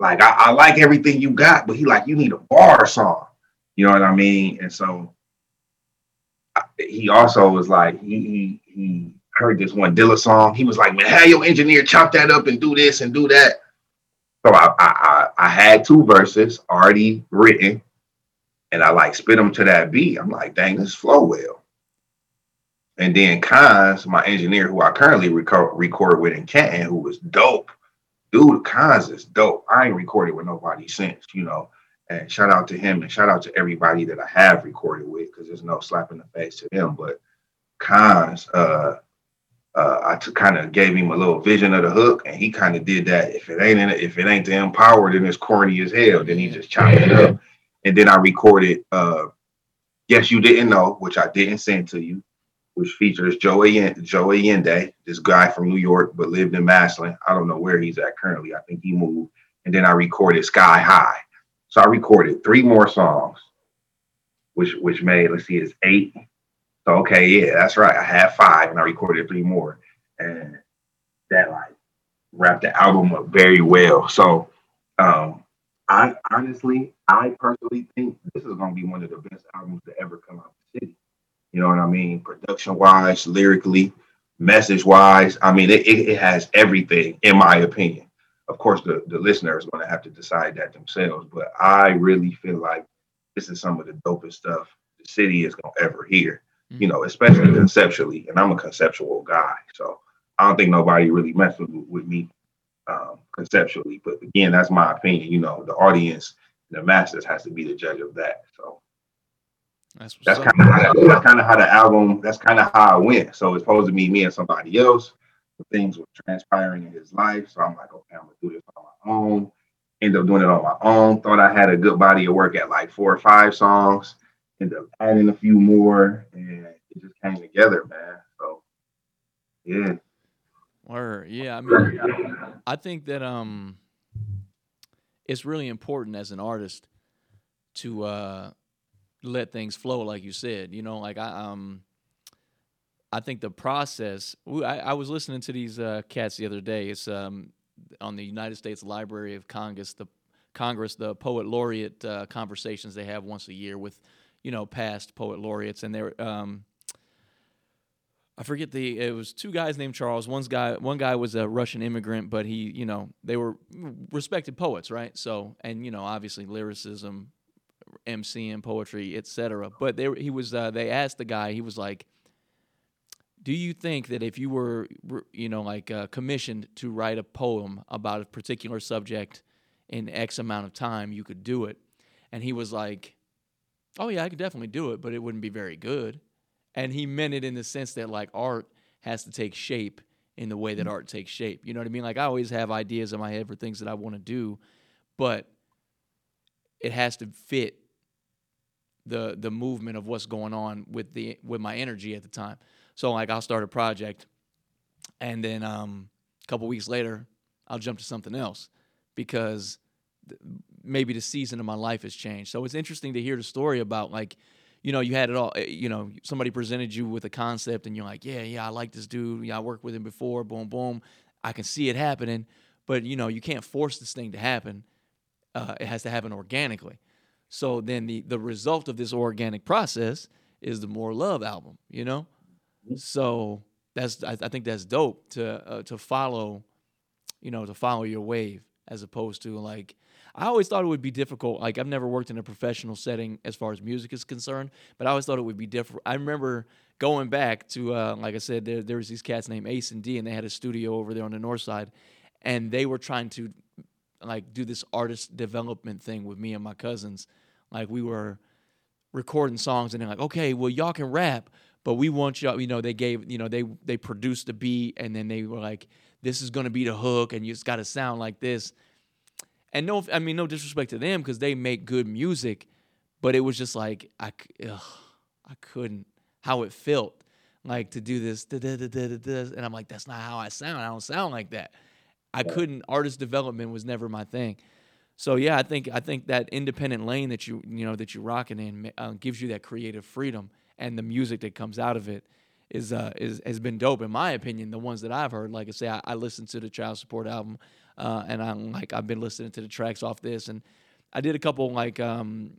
Like, I, I like everything you got, but he like, you need a bar song. You know what I mean? And so I, he also was like, he, he, he heard this one Dilla song. He was like, man, have your engineer chop that up and do this and do that. So I, I, I, I had two verses already written, and I like spit them to that beat. I'm like, dang, this flow well. And then Khans, my engineer, who I currently record, record with in Canton, who was dope. Dude, Khans is dope. I ain't recorded with nobody since, you know. And shout out to him, and shout out to everybody that I have recorded with, because there's no slap in the face to him. But Khans, uh, uh, I t- kind of gave him a little vision of the hook, and he kind of did that. If it ain't in it, if it ain't the Empower, then it's corny as hell. Then he just chopped it up. And then I recorded uh, Yes, You Didn't Know, which I didn't send to you, which features Joey Joey Yende, this guy from New York, but lived in Maslin. I don't know where he's at currently. I think he moved. And then I recorded Sky High. So I recorded three more songs, which which made, let's see, it's eight. So, okay, yeah, that's right. I had five, and I recorded three more. And that, like, wrapped the album up very well. So um, I honestly, I personally think this is going to be one of the best albums to ever come out of the city. You know what I mean? Production-wise, lyrically, message-wise. I mean, it, it, it has everything, in my opinion. Of course, the, the listener is going to have to decide that themselves, but I really feel like this is some of the dopest stuff the city is going to ever hear, you know, especially mm-hmm. conceptually. And I'm a conceptual guy, so I don't think nobody really messed with, with me um, conceptually. But again, that's my opinion. You know, the audience, the masses has to be the judge of that, so. That's, that's kind of how, that's kind of how the album, that's kind of how I went. So it's supposed to be me and somebody else. The things were transpiring in his life. So I'm like, okay, I'm going to do this on my own. End up doing it on my own. Thought I had a good body of work at like four or five songs. End up adding a few more. And it just came together, man. So, yeah. Word. Yeah, I mean, I think that um, it's really important as an artist to uh, let things flow, like you said. You know, like I um, I think the process. I, I was listening to these uh, cats the other day. It's um on the United States Library of Congress, the Congress, the Poet Laureate uh, conversations they have once a year with, you know, past poet laureates, and they're um. I forget the, it was two guys named Charles. One's guy, one guy was a Russian immigrant, but he, you know, they were respected poets, right? So, and, you know, obviously lyricism, M C and poetry, et cetera. But they he was uh, they asked the guy, he was like, do you think that if you were, you know, like uh, commissioned to write a poem about a particular subject in X amount of time, you could do it? And he was like, oh, yeah, I could definitely do it, but it wouldn't be very good. And he meant it in the sense that, like, art has to take shape in the way that art takes shape. You know what I mean? Like, I always have ideas in my head for things that I want to do, but it has to fit the the movement of what's going on with the with my energy at the time. So, like, I'll start a project, and then um, a couple weeks later, I'll jump to something else because th- maybe the season of my life has changed. So it's interesting to hear the story about, like, you know, you had it all, you know, somebody presented you with a concept, and you're like, yeah, yeah, I like this dude. Yeah, I worked with him before, boom, boom. I can see it happening, but, you know, you can't force this thing to happen. Uh, it has to happen organically. So then the, the result of this organic process is the More Love album, you know? So that's I, I think that's dope to uh, to follow, you know, to follow your wave as opposed to, like, I always thought it would be difficult. Like, I've never worked in a professional setting as far as music is concerned, but I always thought it would be different. I remember going back to, uh, like I said, there, there was these cats named Ace and D, and they had a studio over there on the north side, and they were trying to, like, do this artist development thing with me and my cousins. Like, we were recording songs, and they're like, okay, well, y'all can rap, but we want y'all, you know, they gave, you know, they they produced the beat, and then they were like, this is going to be the hook, and you just got to sound like this. And no, I mean, no disrespect to them, because they make good music, but it was just like, I, ugh, I couldn't, how it felt, like, to do this, da, da, da, da, da, and I'm like, that's not how I sound, I don't sound like that. I couldn't, artist development was never my thing. So yeah, I think I think that independent lane that you you know that you're rocking in uh, gives you that creative freedom, and the music that comes out of it is uh is has been dope in my opinion. The ones that I've heard, like I say, I, I listened to the Child Support album, uh, and I'm like I've been listening to the tracks off this, and I did a couple like um,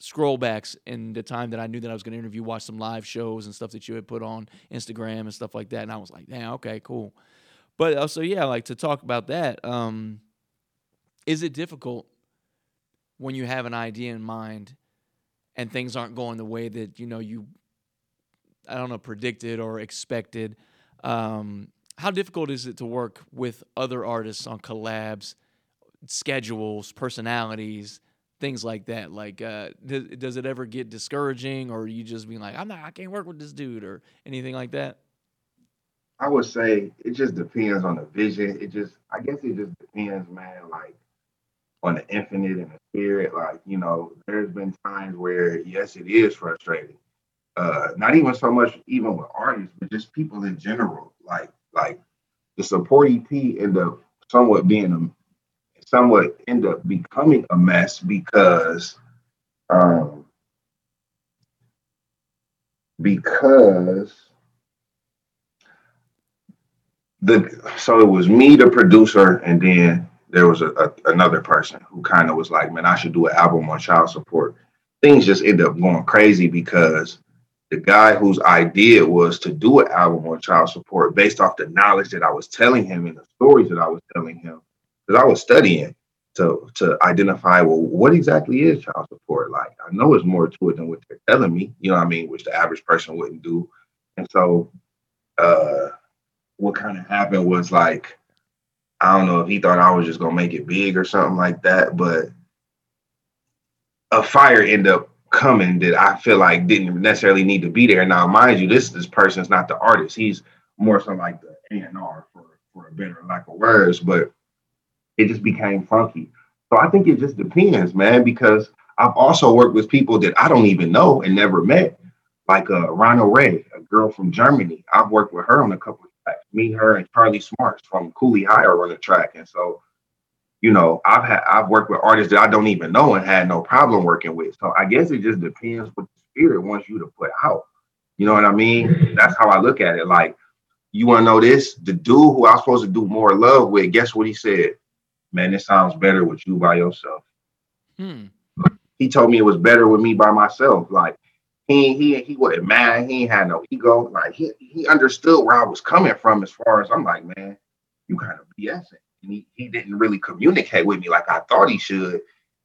scroll backs in the time that I knew that I was going to interview, watch some live shows and stuff that you had put on Instagram and stuff like that, and I was like, damn, okay, cool. But also, yeah, like to talk about that, um, is it difficult when you have an idea in mind and things aren't going the way that, you know, you, I don't know, predicted or expected? Um, how difficult is it to work with other artists on collabs, schedules, personalities, things like that? Like, uh, does, does it ever get discouraging, or you just being like, I'm not, I can't work with this dude, or anything like that? I would say it just depends on the vision. It just, I guess it just depends, man, like on the infinite and the spirit. Like, you know, there's been times where, yes, it is frustrating. Uh, not even so much even with artists, but just people in general. Like, like the support E P end up somewhat being, a, somewhat end up becoming a mess because, um, because, The, so it was me, the producer, and then there was a, a, another person who kind of was like, man, I should do an album on child support. Things just end up going crazy because the guy whose idea was to do an album on child support, based off the knowledge that I was telling him and the stories that I was telling him, because I was studying to, to identify, well, what exactly is child support? Like, I know it's more to it than what they're telling me, you know what I mean, which the average person wouldn't do. And so, uh, what kind of happened was like, I don't know if he thought I was just going to make it big or something like that, but a fire ended up coming that I feel like didn't necessarily need to be there. Now, mind you, this this person's not the artist. He's more so like the A and R for, for a better lack of words, but it just became funky. So I think it just depends, man, because I've also worked with people that I don't even know and never met, like uh, Ronald Ray, a girl from Germany. I've worked with her on a couple of me, her, and Charlie Smarts from Cooley High are on the track. And so, you know, I've had I've worked with artists that I don't even know and had no problem working with. So I guess it just depends what the spirit wants you to put out. You know what I mean? That's how I look at it. Like, you want to know this? The dude who I was supposed to do More Love with, guess what he said? Man, it sounds better with you by yourself. Hmm. He told me it was better with me by myself. Like, He he he wasn't mad. He ain't had no ego. Like he he understood where I was coming from. As far as I'm like, man, you kind of BSing. And he, he didn't really communicate with me like I thought he should.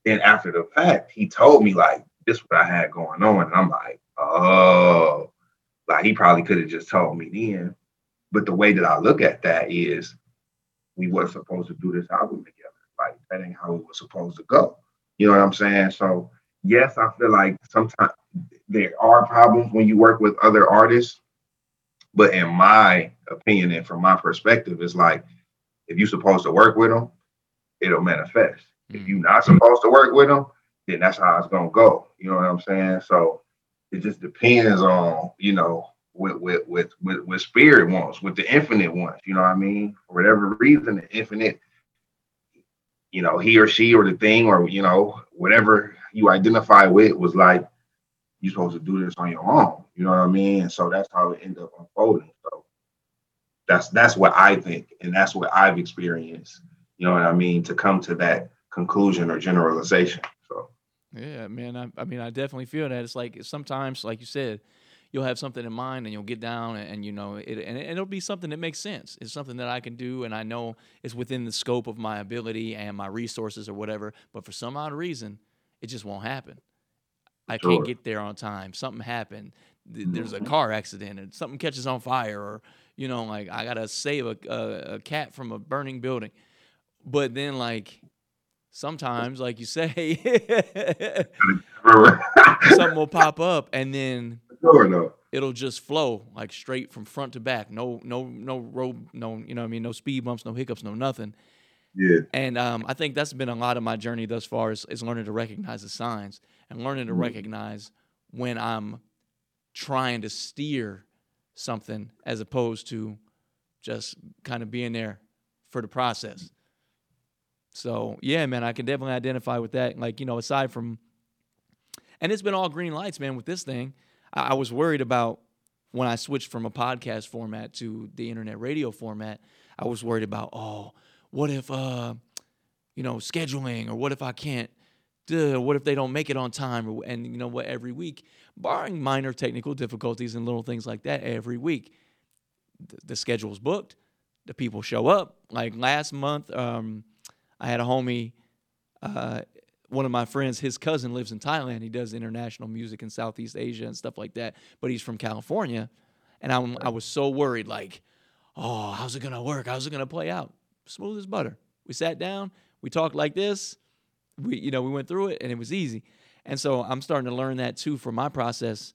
Then after the fact, he told me like this is what I had going on, and I'm like, oh, like he probably could have just told me then. But the way that I look at that is, we were supposed to do this album together. Like that ain't how it was supposed to go. You know what I'm saying? So yes, I feel like sometimes there are problems when you work with other artists, but in my opinion and from my perspective, it's like if you're supposed to work with them, it'll manifest. Mm-hmm. If you're not supposed to work with them, then that's how it's gonna go. You know what I'm saying? So it just depends on, you know, with with with with, with spirit wants, with the infinite wants. You know what I mean? For whatever reason, the infinite, you know, he or she or the thing or, you know, whatever you identify with was like, you're supposed to do this on your own. You know what I mean? And so that's how it ended up unfolding. So that's that's what I think. And that's what I've experienced. You know what I mean? To come to that conclusion or generalization. So, yeah, man, I, I mean, I definitely feel that. It's like sometimes, like you said, you'll have something in mind and you'll get down and, and you know, it, and it'll be something that makes sense. It's something that I can do and I know it's within the scope of my ability and my resources or whatever. But for some odd reason, it just won't happen. I can't sure. get there on time. Something happened. There's a car accident and something catches on fire or, you know, like I got to save a, a, a cat from a burning building. But then like sometimes, like you say, something will pop up and then sure it'll just flow like straight from front to back. No, no, no road, no, you know what I mean? No speed bumps, no hiccups, no nothing. Yeah. And um, I think that's been a lot of my journey thus far is, is learning to recognize the signs and learning to recognize when I'm trying to steer something as opposed to just kind of being there for the process. So, yeah, man, I can definitely identify with that. Like, you know, aside from, and it's been all green lights, man, with this thing. I, I was worried about when I switched from a podcast format to the internet radio format, I was worried about, oh, what if, uh, you know, scheduling, or what if I can't, duh, what if they don't make it on time? Or, and you know what, every week, barring minor technical difficulties and little things like that, every week, th- the schedule's booked, the people show up. Like last month, um, I had a homie, uh, one of my friends, his cousin lives in Thailand. He does international music in Southeast Asia and stuff like that, but he's from California. And I'm, I was so worried, like, oh, how's it going to work? How's it going to play out? Smooth as butter. We sat down, we talked like this, we, you know, we went through it and it was easy. And so I'm starting to learn that too from my process.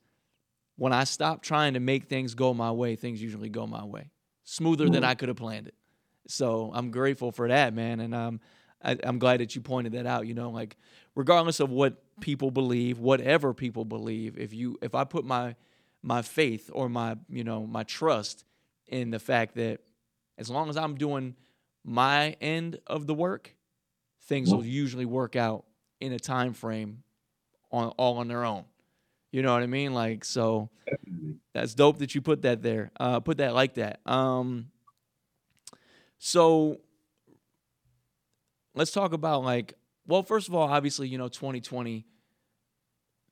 When I stop trying to make things go my way, things usually go my way smoother mm-hmm. than I could have planned it. So I'm grateful for that, man. And um, I, I'm glad that you pointed that out, you know, like regardless of what people believe, whatever people believe, if you, if I put my, my faith or my, you know, my trust in the fact that as long as I'm doing my end of the work, things will usually work out in a time frame on all on their own. You know what I mean? Like, so that's dope that you put that there, uh, put that like that. Um, so let's talk about like, well, first of all, obviously, you know, twenty twenty,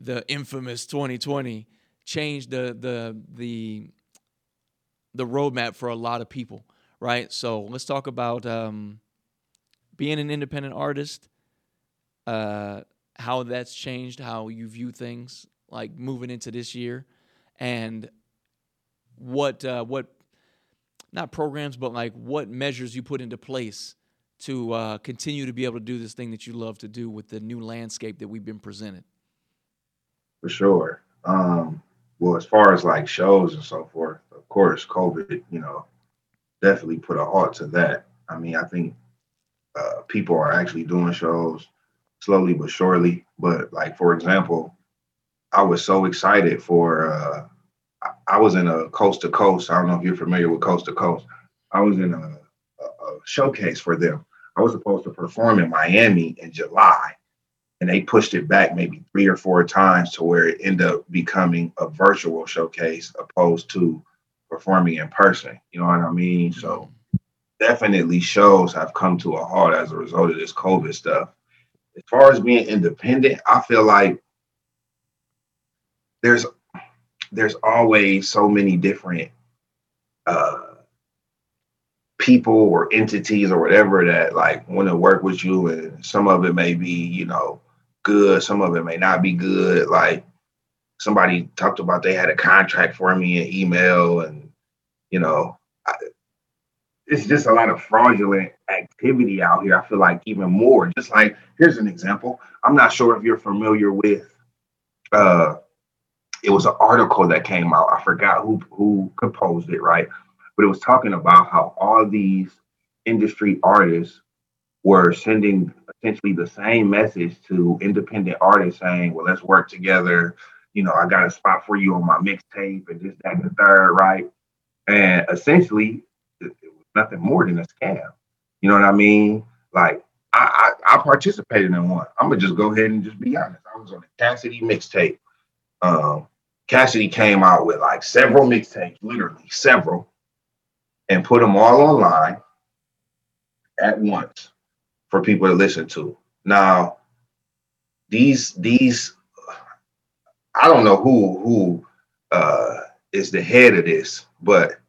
the infamous twenty twenty changed the, the, the, the roadmap for a lot of people. Right. So let's talk about um, being an independent artist, uh, how that's changed, how you view things like moving into this year and what uh, what not programs, but like what measures you put into place to uh, continue to be able to do this thing that you love to do with the new landscape that we've been presented. For sure. Um, well, as far as like shows and so forth, of course, COVID, you know, definitely put a halt to that. I mean, I think uh, people are actually doing shows slowly but surely. But like, for example, I was so excited for, uh, I was in a Coast to Coast. I don't know if you're familiar with Coast to Coast. I was in a, a, a showcase for them. I was supposed to perform in Miami in July, and they pushed it back maybe three or four times to where it ended up becoming a virtual showcase opposed to performing in person, you know what I mean? So definitely shows have come to a halt as a result of this COVID stuff. As far as being independent, I feel like there's there's always so many different uh, people or entities or whatever that like want to work with you, and some of it may be, you know, good, some of it may not be good. Like somebody talked about they had a contract for me in email, and you know, I, it's just a lot of fraudulent activity out here. I feel like even more. Just like, here's an example. I'm not sure if you're familiar with. Uh, it was an article that came out. I forgot who who composed it, right? But it was talking about how all these industry artists were sending essentially the same message to independent artists, saying, "Well, let's work together. You know, I got a spot for you on my mixtape, and this, that, and the third, right?" And essentially, nothing more than a scam. You know what I mean? Like I, I, I participated in one. I'm gonna just go ahead and just be honest. I was on the Cassidy mixtape. Um, Cassidy came out with like several mixtapes, literally several, and put them all online at once for people to listen to. Now, these these I don't know who who uh, is the head of this, but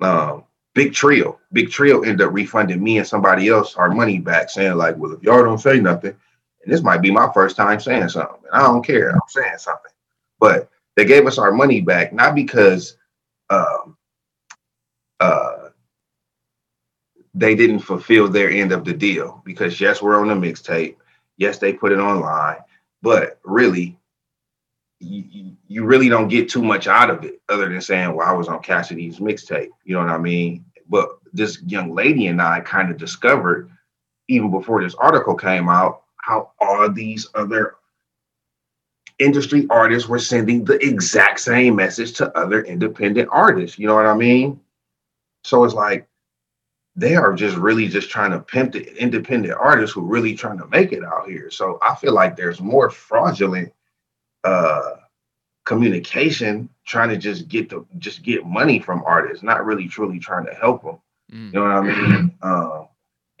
um, Big Trio, Big Trio ended up refunding me and somebody else our money back, saying like, well, if y'all don't say nothing, and this might be my first time saying something, and I don't care, I'm saying something. But they gave us our money back, not because um, uh, they didn't fulfill their end of the deal, because yes, we're on the mixtape, yes, they put it online, but really, You, you really don't get too much out of it other than saying, well, I was on Cassidy's mixtape. You know what I mean? But this young lady and I kind of discovered, even before this article came out, how all these other industry artists were sending the exact same message to other independent artists. You know what I mean? So it's like, they are just really just trying to pimp the independent artists who are really trying to make it out here. So I feel like there's more fraudulent uh communication trying to just get the just get money from artists, not really truly trying to help them. Mm. You know what I mean? um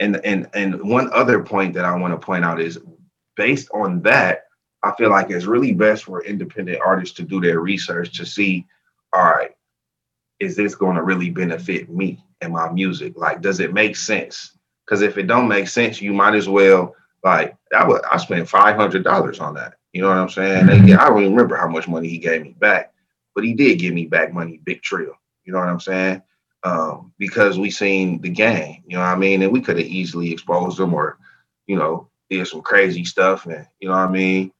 and and and one other point that I want to point out is, based on that, I feel like it's really best for independent artists to do their research to see, all right, is this going to really benefit me and my music? Like, does it make sense? Because if it don't make sense, you might as well, like, I would I spent five hundred dollars on that. You know what I'm saying? They, I don't even remember how much money he gave me back, but he did give me back money, Big Trill. You know what I'm saying? Um, because we seen the game, you know what I mean? And we could have easily exposed them, or, you know, did some crazy stuff. And, you know what I mean?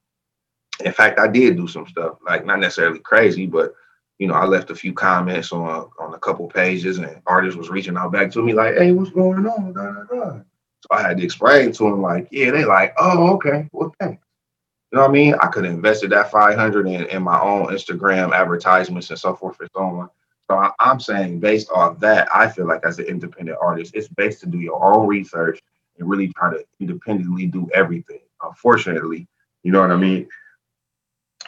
In fact, I did do some stuff, like not necessarily crazy, but, you know, I left a few comments on, on a couple pages, and artists was reaching out back to me like, hey, what's going on? Da, da, da. So I had to explain to them like, yeah, they like, oh, okay, well, thanks. You know what I mean? I could have invested that five hundred in, in my own Instagram advertisements and so forth and so on. So I, I'm saying, based on that, I feel like as an independent artist, it's best to do your own research and really try to independently do everything. Unfortunately, you know what I mean?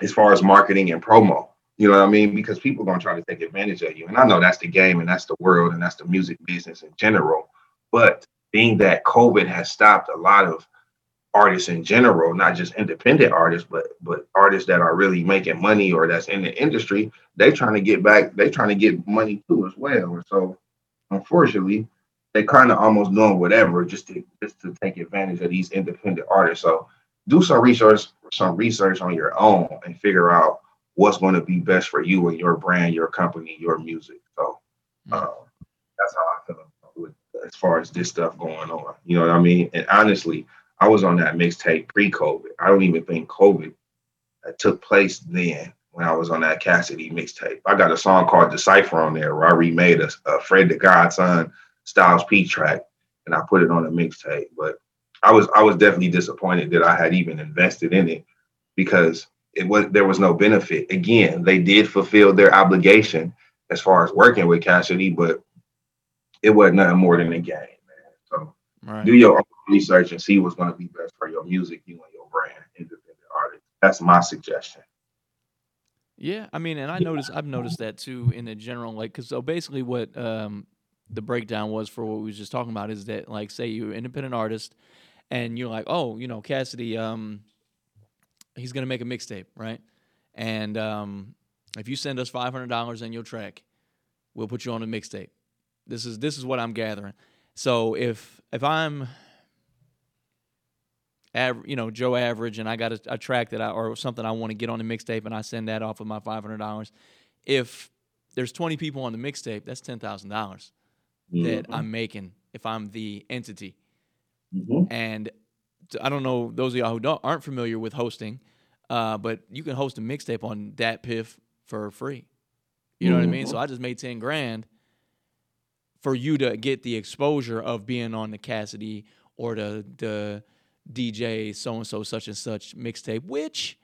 As far as marketing and promo, you know what I mean? Because people are going to try to take advantage of you. And I know that's the game, and that's the world, and that's the music business in general. But being that COVID has stopped a lot of artists in general, not just independent artists, but but artists that are really making money or that's in the industry, they trying to get back, they trying to get money too as well. And so unfortunately, they kind of almost doing whatever just to just to take advantage of these independent artists. So do some research, some research on your own, and figure out what's going to be best for you and your brand, your company, your music. So um, that's how I feel with, as far as this stuff going on. You know what I mean? And honestly, I was on that mixtape pre-COVID. I don't even think COVID took place then when I was on that Cassidy mixtape. I got a song called Decipher on there, where I remade a, a Fred the Godson Styles P track, and I put it on a mixtape. But I was I was definitely disappointed that I had even invested in it, because it was there was no benefit. Again, they did fulfill their obligation as far as working with Cassidy, but it wasn't nothing more than a game, man. So right. Do your own research and see what's going to be best for your music, you and your brand, independent artist. That's my suggestion. Yeah, I mean, and I noticed I've noticed that too in the general, like, because so basically what um, the breakdown was for what we was just talking about is that, like, say you're an independent artist and you're like, oh, you know, Cassidy, um, he's going to make a mixtape, right? And um, If you send us five hundred dollars in your track, we'll put you on a mixtape. This is this is what I'm gathering. So if if I'm, aver- you know, Joe Average, and I got a, a track that I or something I want to get on the mixtape, and I send that off with my five hundred dollars, if there's twenty people on the mixtape, that's ten thousand dollars mm-hmm. that I'm making if I'm the entity. Mm-hmm. And I don't know, those of y'all who don't, aren't familiar with hosting, uh, but you can host a mixtape on that Piff for free. You know mm-hmm. what I mean? So I just made ten grand for you to get the exposure of being on the Cassidy or the, the D J so-and-so, such-and-such mixtape, which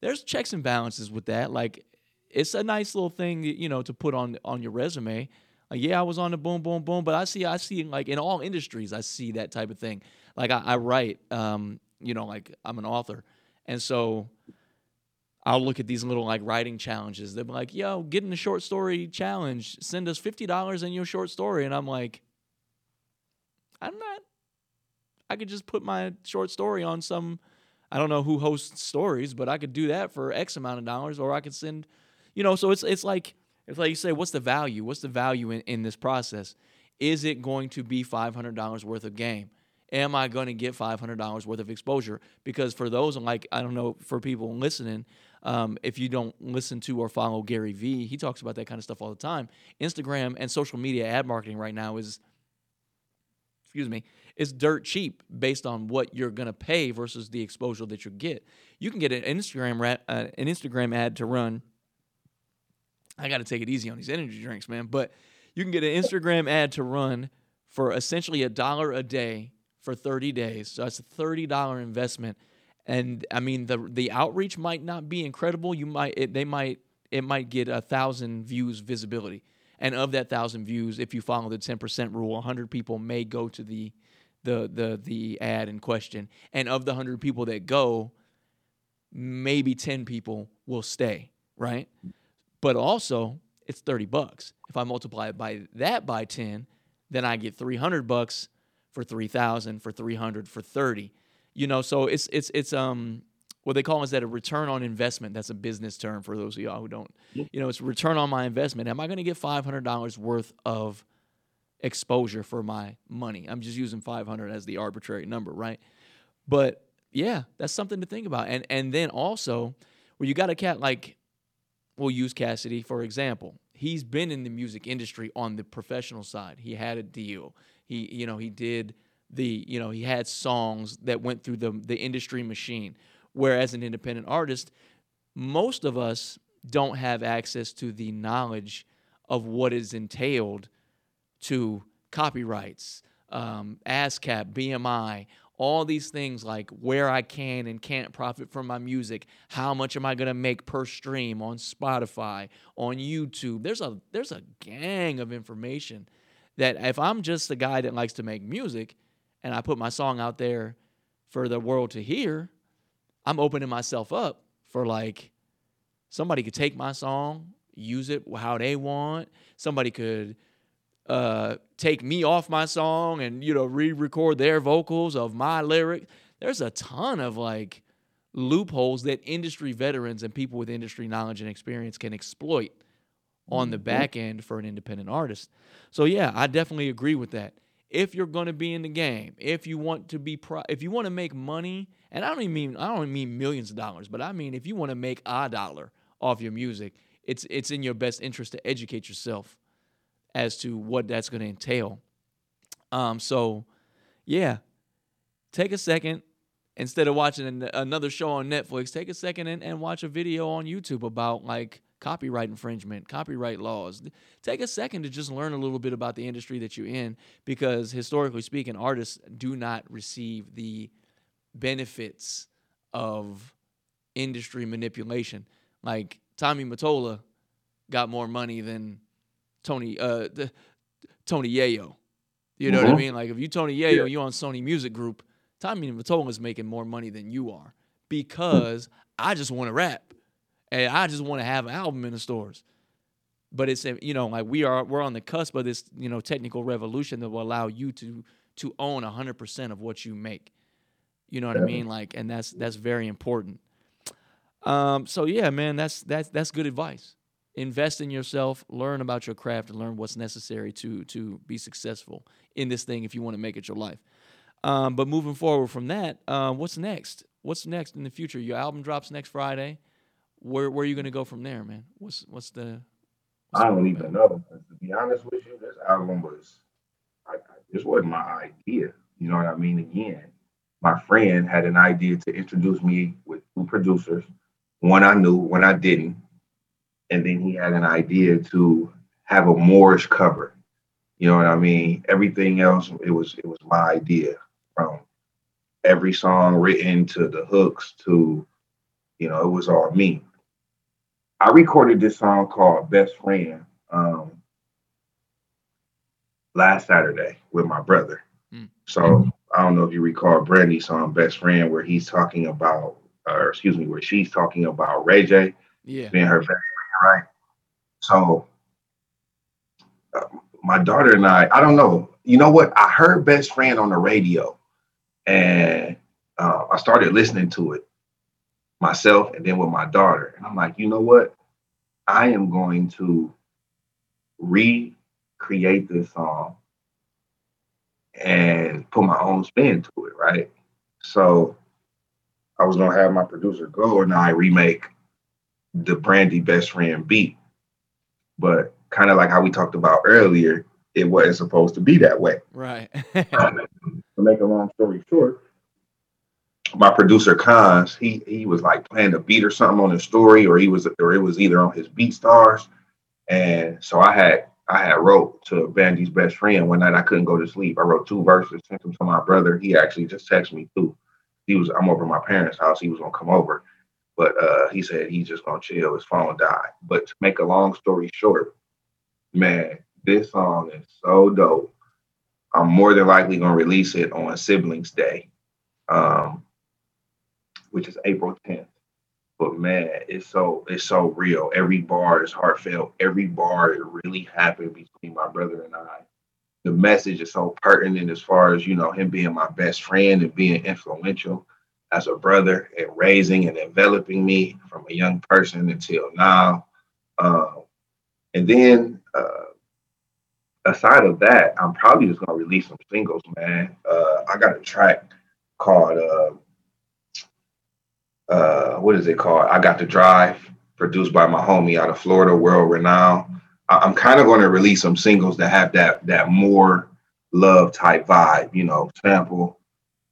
there's checks and balances with that. Like, it's a nice little thing, you know, to put on on your resume. Like, yeah, I was on the boom, boom, boom, but I see, I see, like, in all industries, I see that type of thing. Like, I, I write, um, you know, like, I'm an author. And so I'll look at these little, like, writing challenges. They'll be like, yo, get in the short story challenge. Send us fifty dollars in your short story. And I'm like, I'm not, I could just put my short story on some, I don't know who hosts stories, but I could do that for X amount of dollars, or I could send, you know, so it's it's like, it's like you say, what's the value? What's the value in, in this process? Is it going to be five hundred dollars worth of game? Am I going to get five hundred dollars worth of exposure? Because for those, like, I don't know, for people listening, um, if you don't listen to or follow Gary Vee, he talks about that kind of stuff all the time. Instagram and social media ad marketing right now is, excuse me, it's dirt cheap based on what you're going to pay versus the exposure that you get. You can get an Instagram rat, uh, an Instagram ad to run. I got to take it easy on these energy drinks, man. But you can get an Instagram ad to run for essentially a dollar a day for thirty days. So that's a thirty dollars investment. And I mean, the the outreach might not be incredible. You might it, they might it might get a thousand views visibility. And of that thousand views, if you follow the ten percent rule, one hundred people may go to the the the the ad in question. And of the one hundred people that go, maybe ten people will stay, right? But also, it's thirty bucks. If I multiply it by that by ten, then I get three hundred bucks for three thousand, for three hundred, for thirty. You know, so it's it's it's um what they call is that a return on investment. That's a business term for those of y'all who don't. You know, it's return on my investment. Am I going to get five hundred dollars worth of exposure for my money? I'm just using five hundred as the arbitrary number, right? But yeah, that's something to think about. And and then also, well, you got a cat like. We'll use Cassidy, for example. He's been in the music industry on the professional side. He had a deal. He, you know, he did the, you know, he had songs that went through the, the industry machine. Whereas an independent artist, most of us don't have access to the knowledge of what is entailed to copyrights, um, ASCAP, B M I, all these things like where I can and can't profit from my music. How much am I going to make per stream on Spotify, on YouTube? There's a there's a gang of information that if I'm just a guy that likes to make music and I put my song out there for the world to hear, I'm opening myself up for like somebody could take my song, use it how they want. Somebody could Uh, take me off my song and, you know, re-record their vocals of my lyric. There's a ton of, like, loopholes that industry veterans and people with industry knowledge and experience can exploit on the back end for an independent artist. So, yeah, I definitely agree with that. If you're going to be in the game, if you want to be pro- if you want to make money, and I don't even mean I don't mean millions of dollars, but I mean if you want to make a dollar off your music, it's it's in your best interest to educate yourself as to what that's going to entail. Um, so, yeah, take a second. Instead of watching an, another show on Netflix, take a second and, and watch a video on YouTube about, like, copyright infringement, copyright laws. Take a second to just learn a little bit about the industry that you're in, because historically speaking, artists do not receive the benefits of industry manipulation. Like, Tommy Mottola got more money than Tony, uh, the, Tony Yayo, you know mm-hmm. what I mean? Like, if you Tony Yayo, yeah. you on Sony Music Group, Tommy Mottola is making more money than you are, because I just want to rap and I just want to have an album in the stores. But it's, you know, like we are, we're on the cusp of this, you know, technical revolution that will allow you to, to own a hundred percent of what you make. You know what yeah. I mean? Like, and that's, that's very important. Um, so yeah, man, that's that's that's good advice. Invest in yourself, learn about your craft, and learn what's necessary to to be successful in this thing if you want to make it your life. Um, but moving forward from that, uh, what's next? What's next in the future? Your album drops next Friday. Where where are you going to go from there, man? What's what's the? What's I don't even know. To be honest with you, this album was I, I, this wasn't my idea. You know what I mean? Again, my friend had an idea to introduce me with two producers. One I knew, one I didn't. And then he had an idea to have a Moorish cover. You know what I mean? Everything else, it was it was my idea, from every song written to the hooks to, you know, it was all me. I recorded this song called Best Friend um, last Saturday with my brother. Mm. So I don't know if you recall Brandy's song Best Friend, where he's talking about, or excuse me, where she's talking about Ray J yeah. being her best friend. Right. So uh, my daughter and I, I don't know. You know what? I heard Best Friend on the radio and uh, I started listening to it myself and then with my daughter. And I'm like, you know what? I am going to recreate this song and put my own spin to it. Right. So I was going to have my producer go and I remake the Brandy Best Friend beat, but kind of like how we talked about earlier, it wasn't supposed to be that way. Right. To make a long story short, my producer Khans, he he was like playing a beat or something on his story, or he was, or it was either on his Beat Stars, and so I had I had wrote to Brandy's Best Friend one night. I couldn't go to sleep. I wrote two verses, sent them to my brother. He actually just texted me too. He was I'm over at my parents' house. He was gonna come over. But uh, he said he's just going to chill. His phone died. But to make a long story short, man, this song is so dope. I'm more than likely going to release it on Siblings Day, um, which is April tenth. But, man, it's so it's so real. Every bar is heartfelt. Every bar really happened between my brother and I. The message is so pertinent as far as, you know, him being my best friend and being influential as a brother and raising and enveloping me from a young person until now. Um, and then uh, aside of that, I'm probably just going to release some singles, man. Uh, I got a track called, uh, uh, what is it called? I Got the Drive, produced by my homie out of Florida, world renowned. I- I'm kind of going to release some singles that have that, that more love type vibe, you know, sample,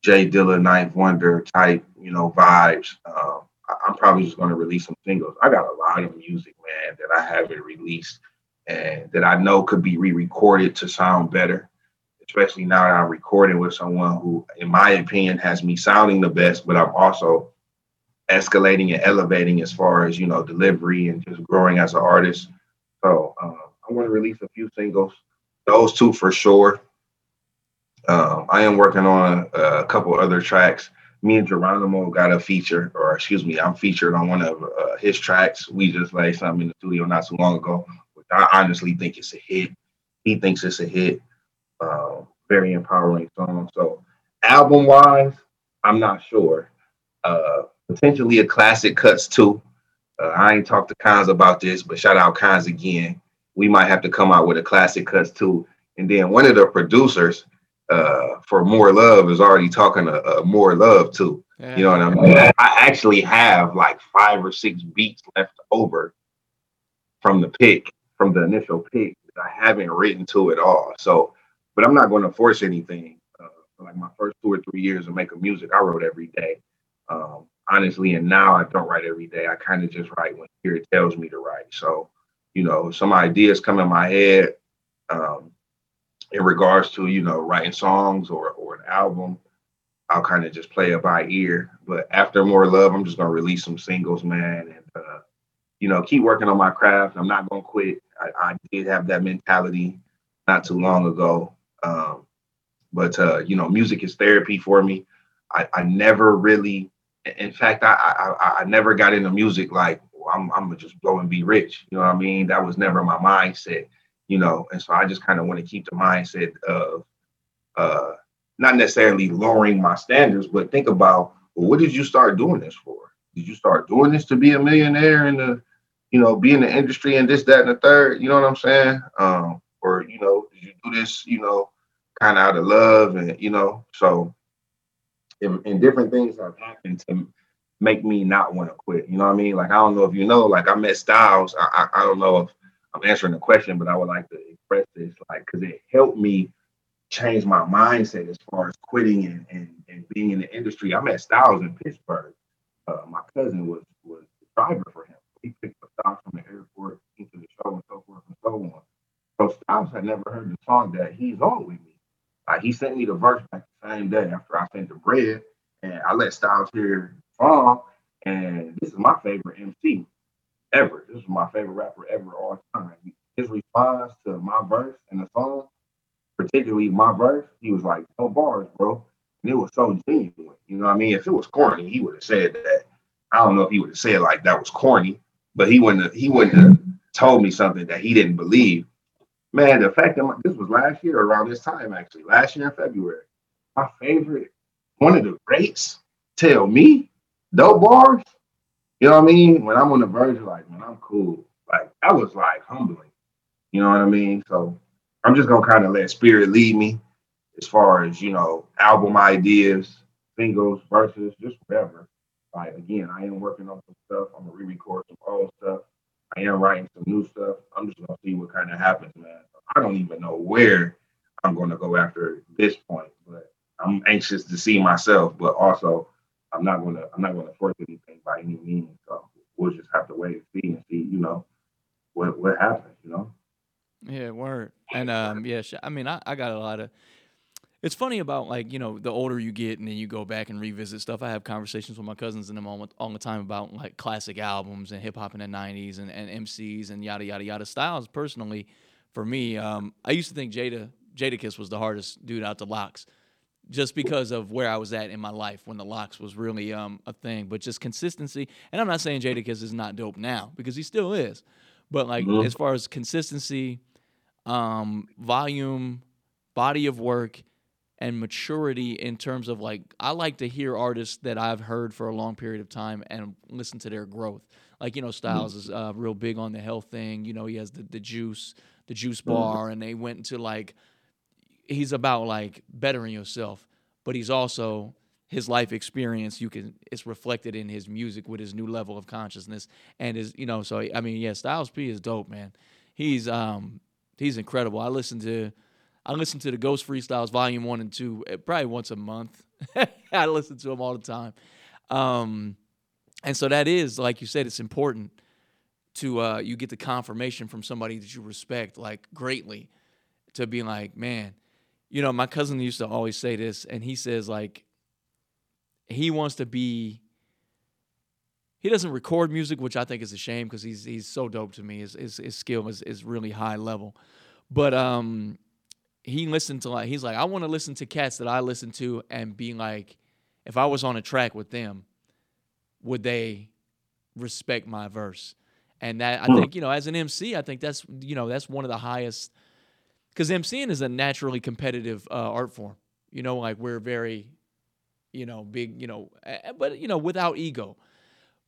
Jay Dilla, Ninth Wonder type, you know, vibes. Um, I'm probably just going to release some singles. I got a lot of music, man, that I haven't released and that I know could be re-recorded to sound better, especially now that I'm recording with someone who, in my opinion, has me sounding the best, but I'm also escalating and elevating as far as, you know, delivery and just growing as an artist. So um, I'm going to release a few singles, those two for sure. Um, I am working on a, a couple other tracks. Me and Geronimo got a feature, or excuse me, I'm featured on one of uh, his tracks. We just laid something in the studio not too long ago, which I honestly think it's a hit. He thinks it's a hit. Uh, very empowering song. So album-wise, I'm not sure. Uh, potentially a classic cuts too. Uh, I ain't talked to Khans about this, but shout out Khans again. We might have to come out with a classic cuts too. And then one of the producers uh for More Love is already talking a, a More Love too. Yeah. You know what I mean? I actually have like five or six beats left over from the pick, from the initial pick that I haven't written to at all. So, but I'm not going to force anything. Uh, for like my first two or three years of making music, I wrote every day. Um, honestly, and now I don't write every day. I kind of just write when spirit tells me to write. So, you know, some ideas come in my head. Um, In regards to, you know, writing songs or, or an album, I'll kind of just play it by ear. But after More Love, I'm just going to release some singles, man. And, uh, you know, keep working on my craft. I'm not going to quit. I, I did have that mentality not too long ago. Um, but, uh, you know, music is therapy for me. I, I never really, in fact, I, I, I never got into music like, well, I'm, I'm going to just go and be rich. You know what I mean? That was never my mindset. You know, and so I just kind of want to keep the mindset of uh, not necessarily lowering my standards, but think about, well, what did you start doing this for? did you start doing this to be a millionaire and to, you know, be in the industry and this, that, and the third? You know what I'm saying? Um, or, you know, did you do this, you know, kind of out of love? And, you know, so and, and different things have happened to make me not want to quit. You know what I mean? Like, I don't know if you know, like I met Styles. I, I, I don't know if I'm answering the question, but I would like to express this, like, because it helped me change my mindset as far as quitting and, and, and being in the industry. I met Styles in Pittsburgh. Uh, my cousin was was the driver for him. He picked up Styles from the airport into the show and so forth and so on. So Styles had never heard the song that he's on with me. Like, he sent me the verse back the same day after I sent the bread, and I let Styles hear the song. And this is my favorite M C ever. This is my favorite rapper ever all time. His response to my verse and the song, particularly my verse, he was like, "No bars, bro." And it was so genuine. You know what I mean? If it was corny, he would have said that. I don't know if he would have said like that was corny, but he wouldn't have, he wouldn't have told me something that he didn't believe. Man, the fact that my, this was last year around this time, actually, last year in February, my favorite, one of the greats, tell me, no bars. You know what I mean? When I'm on the verge, like, man, I'm cool. Like, that was like humbling. You know what I mean? So I'm just gonna kind of let spirit lead me as far as, you know, album ideas, singles, verses, just whatever. Like, again, I am working on some stuff. I'm gonna re-record some old stuff. I am writing some new stuff. I'm just gonna see what kind of happens, man. I don't even know where I'm gonna go after this point, but I'm anxious to see myself. But also, I'm not gonna I'm not gonna force anything by any means. So we'll just have to wait and see and see, you know, what what happens, you know. Yeah, word. And um, yeah, I mean, I, I got a lot of. It's funny about, like, you know, the older you get and then you go back and revisit stuff. I have conversations with my cousins and them all, all the time about, like, classic albums and hip-hop in the nineties and, and M Cs and yada, yada, yada. Styles, personally, for me, um, I used to think Jada Jadakiss was the hardest dude out the locks just because of where I was at in my life when the locks was really um, a thing. But just consistency. And I'm not saying Jadakiss is not dope now because he still is. But, like, mm-hmm. as far as consistency, um, volume, body of work, and maturity in terms of, like, I like to hear artists that I've heard for a long period of time and listen to their growth. Like, you know, Styles is uh, real big on the health thing. You know, he has the, the juice, the juice bar, and they went into, like, he's about, like, bettering yourself, but he's also, his life experience, you can, it's reflected in his music with his new level of consciousness. And his, you know, so, I mean, yeah, Styles P is dope, man. He's, um, he's incredible. I listen to, I listen to the Ghost Freestyles Volume One and Two probably once a month. I listen to them all the time, um, and so that is, like you said, it's important to uh, you get the confirmation from somebody that you respect, like, greatly, to be like, man, you know, my cousin used to always say this, and he says, like, he wants to be. He doesn't record music, which I think is a shame because he's he's so dope to me. His his, his skill is is really high level, but um. He listened to, like, he's like, I want to listen to cats that I listen to and be like, if I was on a track with them, would they respect my verse? And that, I think, you know, as an M C, I think that's, you know, that's one of the highest, because MCing is a naturally competitive uh, art form. You know, like, we're very, you know, big, you know, but, you know, without ego.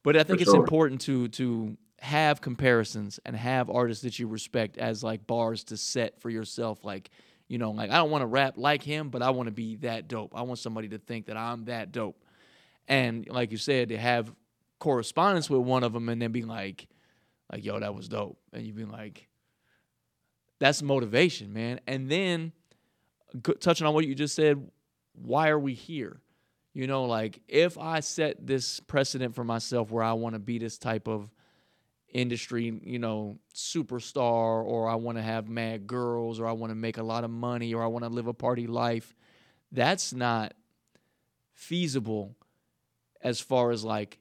But I think For it's sure. important to to. have comparisons and have artists that you respect as, like, bars to set for yourself. Like, you know, like, I don't want to rap like him, but I want to be that dope. I want somebody to think that I'm that dope. And, like you said, to have correspondence with one of them and then be like, like, yo, that was dope. And you'd be like, that's motivation, man. And then touching on what you just said, why are we here? You know, like, if I set this precedent for myself where I want to be this type of industry, you know, superstar, or I want to have mad girls, or I want to make a lot of money, or I want to live a party life, that's not feasible as far as, like,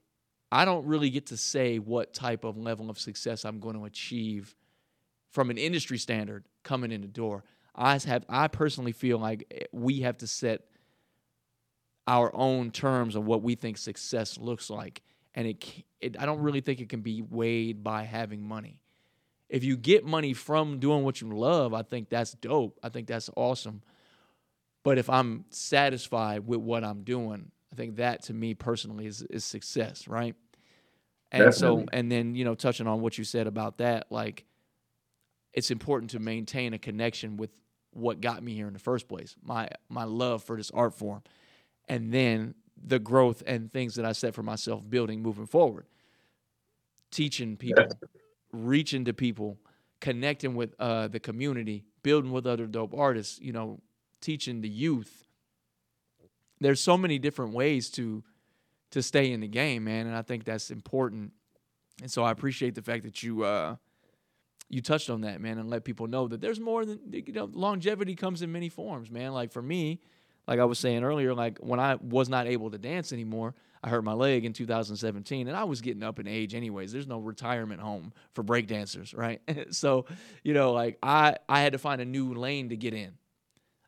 I don't really get to say what type of level of success I'm going to achieve from an industry standard coming in the door. I have, I personally feel like we have to set our own terms of what we think success looks like. And it, it, I don't really think it can be weighed by having money. If you get money from doing what you love, I think that's dope. I think that's awesome. But if I'm satisfied with what I'm doing, I think that, to me personally, is, is success, right? And Definitely. so, and then, you know, touching on what you said about that, like, it's important to maintain a connection with what got me here in the first place, my my love for this art form, and then the growth and things that I set for myself building moving forward. Teaching people, yeah. reaching to people, connecting with uh, the community, building with other dope artists, you know, teaching the youth. There's so many different ways to to stay in the game, man, and I think that's important. And so I appreciate the fact that you uh, you touched on that, man, and let people know that there's more than, you know, longevity comes in many forms, man. Like for me, like I was saying earlier, like when I was not able to dance anymore, I hurt my leg in two thousand seventeen, and I was getting up in age anyways. There's no retirement home for breakdancers, right? So, you know, like I, I had to find a new lane to get in.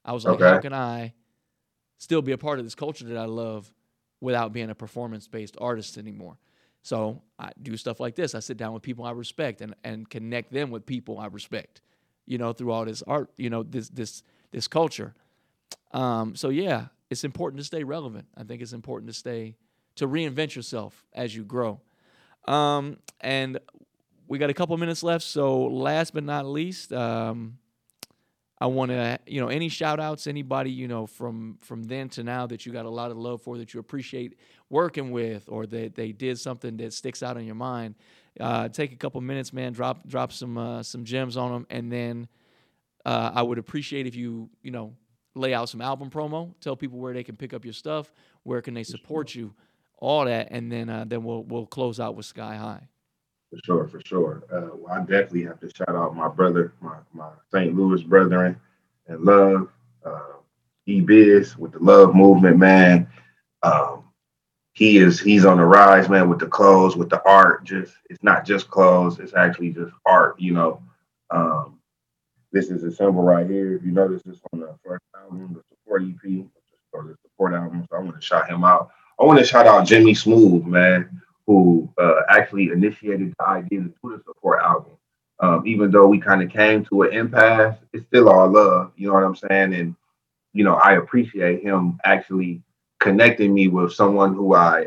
I was like, okay. How can I still be a part of this culture that I love without being a performance-based artist anymore? So I do stuff like this. I sit down with people I respect and, and connect them with people I respect, you know, through all this art, you know, this this this culture. Um, so, yeah, it's important to stay relevant. I think it's important to stay, to reinvent yourself as you grow. Um, and we got a couple minutes left. So last but not least, um, I want to, you know, any shout outs, anybody, you know, from, from then to now that you got a lot of love for, that you appreciate working with, or that they did something that sticks out in your mind. Uh, take a couple minutes, man, drop, drop some, uh, some gems on them. And then uh, I would appreciate if you, you know, lay out some album promo, tell people where they can pick up your stuff, where can they support you, all that, and then uh, then we'll we'll close out with Sky High. For sure, for sure. Uh, well, I definitely have to shout out my brother, my, my Saint Louis brethren, and Love, uh, E-Biz with the Love Movement, man. Um, he is he's on the rise, man, with the clothes, with the art. Just it's not just clothes, it's actually just art, you know. Um, This is a symbol right here. If you notice this on the first album, the support E P, or the support album, so I want to shout him out. I want to shout out Jimmy Smooth, man, who uh, actually initiated the idea to do the support album. Um, even though we kind of came to an impasse, it's still all love, you know what I'm saying? And, you know, I appreciate him actually connecting me with someone who I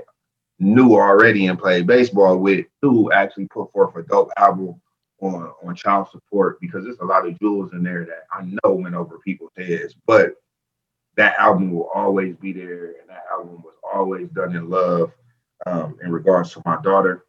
knew already and played baseball with, who actually put forth a dope album on on child support, because there's a lot of jewels in there that I know went over people's heads, but that album will always be there, and that album was always done in love. Um, in regards to my daughter,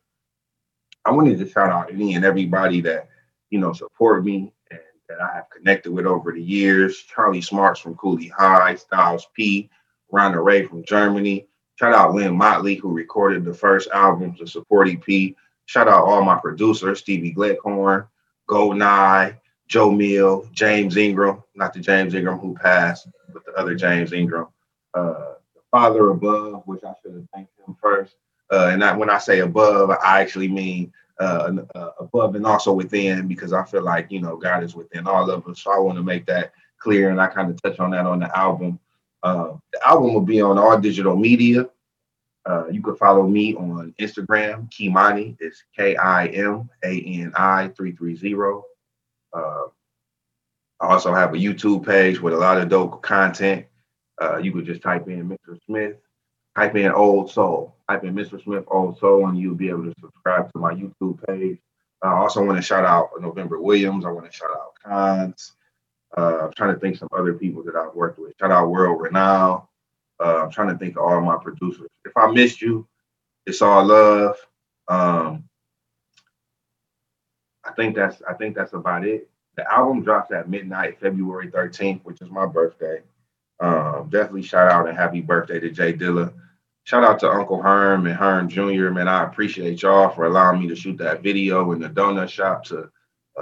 I wanted to shout out any and everybody that, you know, support me and that I have connected with over the years. Charlie Smarts from Cooley High, Styles P, Ron Ray from Germany. Shout out Lynn Motley, who recorded the first album, the support E P. Shout out all my producers, Stevie Gledhorn, Goldeneye, Joe Mill, James Ingram, not the James Ingram who passed, but the other James Ingram, uh, the Father Above, which I should have thanked him first. Uh, and I, when I say above, I actually mean uh, uh, above and also within, because I feel like, you know, God is within all of us. So I want to make that clear. And I kind of touch on that on the album. Uh, the album will be on all digital media. Uh, you can follow me on Instagram. Kimani is K I M A N I three three zero. Uh, I also have a YouTube page with a lot of dope content. Uh, you could just type in Mister Smith, type in Old Soul, type in Mister Smith Old Soul, and you'll be able to subscribe to my YouTube page. I also want to shout out November Williams. I want to shout out Khans. Uh, I'm trying to think some other people that I've worked with. Shout out World Renown. Uh, I'm trying to think of all my producers. If I missed you, it's all love. Um, I think that's I think that's about it. The album drops at midnight, February thirteenth, which is my birthday. Um, definitely shout out and happy birthday to Jay Dilla. Shout out to Uncle Herm and Herm Junior Man, I appreciate y'all for allowing me to shoot that video in the donut shop to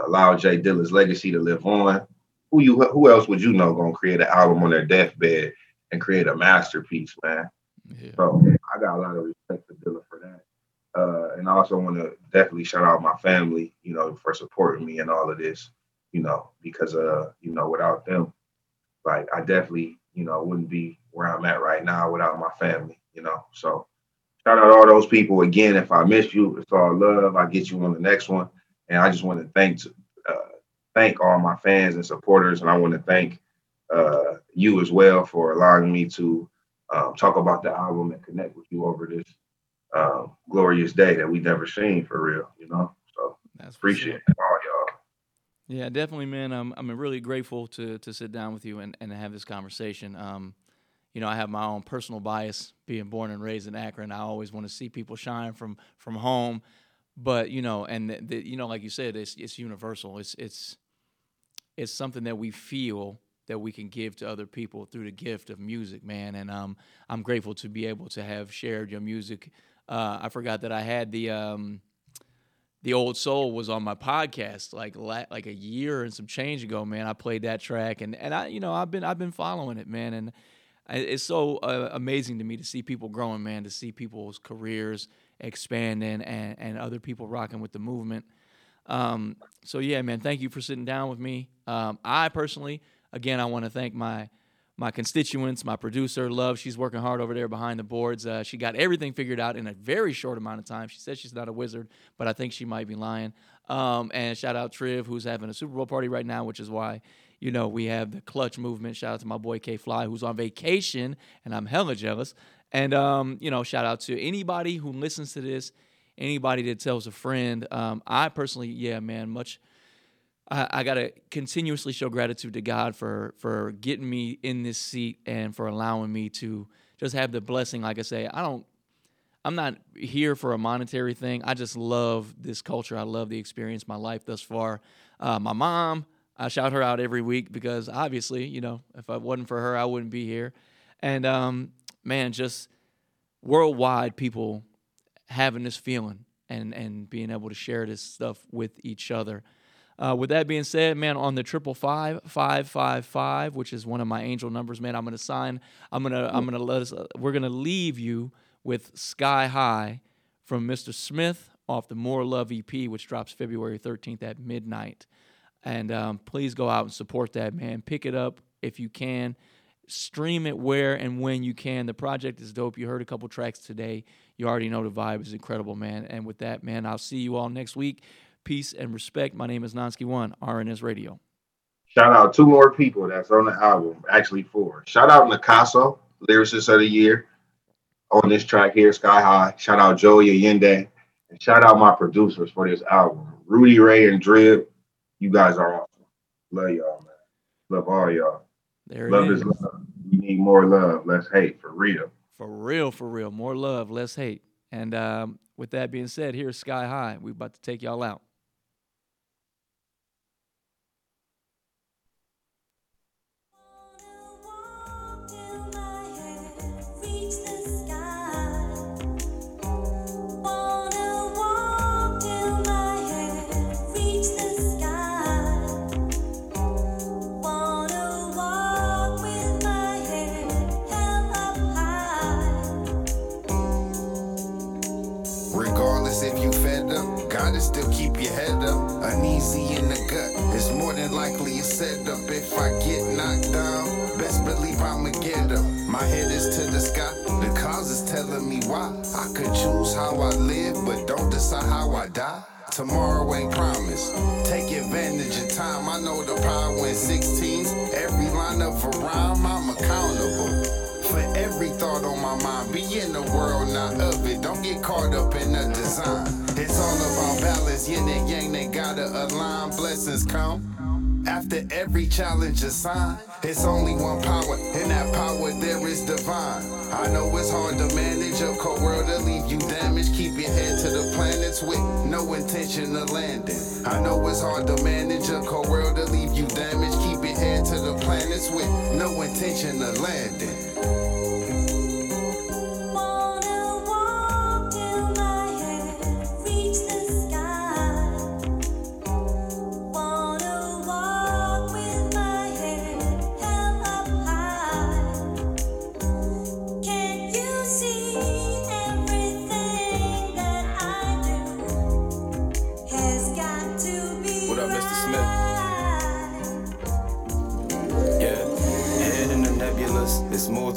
allow Jay Dilla's legacy to live on. Who you? Who else would you know gonna create an album on their deathbed and create a masterpiece, man? Yeah. So I got a lot of respect for Dilla for that. Uh, and I also want to definitely shout out my family, you know, for supporting me in all of this, you know, because, uh, you know, without them, like, I definitely, you know, wouldn't be where I'm at right now without my family, you know. So shout out all those people. Again, if I miss you, it's all love. I'll get you on the next one. And I just want to thank, uh, thank all my fans and supporters. And I want to thank uh, you as well for allowing me to Um, talk about the album and connect with you over this um, glorious day that we never seen for real, you know? So that's appreciate sure. all y'all. Yeah, definitely, man. I'm I'm really grateful to to sit down with you and, and have this conversation. Um, you know, I have my own personal bias being born and raised in Akron. I always want to see people shine from, from home, but you know, and the, the, you know, like you said, it's, it's universal. It's, it's, it's something that we feel that we can give to other people through the gift of music, man. And um, I'm grateful to be able to have shared your music. Uh, I forgot that I had the um, the Old Soul was on my podcast like la- like a year and some change ago, man. I played that track, and and I, you know, I've been I've been following it, man. And it's so uh, amazing to me to see people growing, man. To see people's careers expanding and and other people rocking with the movement. Um, so yeah, man. Thank you for sitting down with me. Um, I personally. Again, I want to thank my my constituents, my producer, Love. She's working hard over there behind the boards. Uh, she got everything figured out in a very short amount of time. She says she's not a wizard, but I think she might be lying. Um, and shout out Triv, who's having a Super Bowl party right now, which is why, you know, we have the Clutch Movement. Shout out to my boy K Fly, who's on vacation, and I'm hella jealous. And, um, you know, shout out to anybody who listens to this, anybody that tells a friend. Um, I personally, yeah, man, much... I, I got to continuously show gratitude to God for for getting me in this seat and for allowing me to just have the blessing. Like I say, I don't, I'm not here for a monetary thing. I just love this culture. I love the experience, my life thus far. Uh, my mom, I shout her out every week because obviously, you know, if it wasn't for her, I wouldn't be here. And um, man, just worldwide people having this feeling and, and being able to share this stuff with each other. Uh, with that being said, man, on the triple five five five five, which is one of my angel numbers, man, I'm gonna sign. I'm gonna I'm gonna let us. Uh, we're gonna leave you with Sky High from Mister Smith off the More Love E P, which drops February thirteenth at midnight. And um, please go out and support that, man. Pick it up if you can. Stream it where and when you can. The project is dope. You heard a couple tracks today. You already know the vibe is incredible, man. And with that, man, I'll see you all next week. Peace and respect. My name is Nonski One, R N S Radio. Shout out two more people that's on the album, actually four. Shout out Nakaso, Lyricist of the Year, on this track here, Sky High. Shout out Joey Allende. And shout out my producers for this album, Rudy Ray and Dribb. You guys are awesome. Love y'all, man. Love all y'all. There love is. is love. We need more love, less hate, for real. For real, for real. More love, less hate. And um, with that being said, here's Sky High. We're about to take y'all out. Still keep your head up, uneasy in the gut. It's more than likely a setup. If I get knocked down, best believe I'ma get up. My head is to the sky, the cause is telling me why. I could choose how I live, but don't decide how I die. Tomorrow ain't promised. Take advantage of time. I know the power in sixteens. Every line of a rhyme, I'm accountable. For every thought on my mind, be in the world, not of it. Don't get caught up in the design. It's all about balance, yin and yang, they gotta align. Blessings come after every challenge or sign. It's only one power, and that power there is divine. I know it's hard to manage a cold world to leave you damaged. Keep your head to the planets with no intention of landing. I know it's hard to manage a cold world to leave you damaged. Keep your head to the planets with no intention of landing.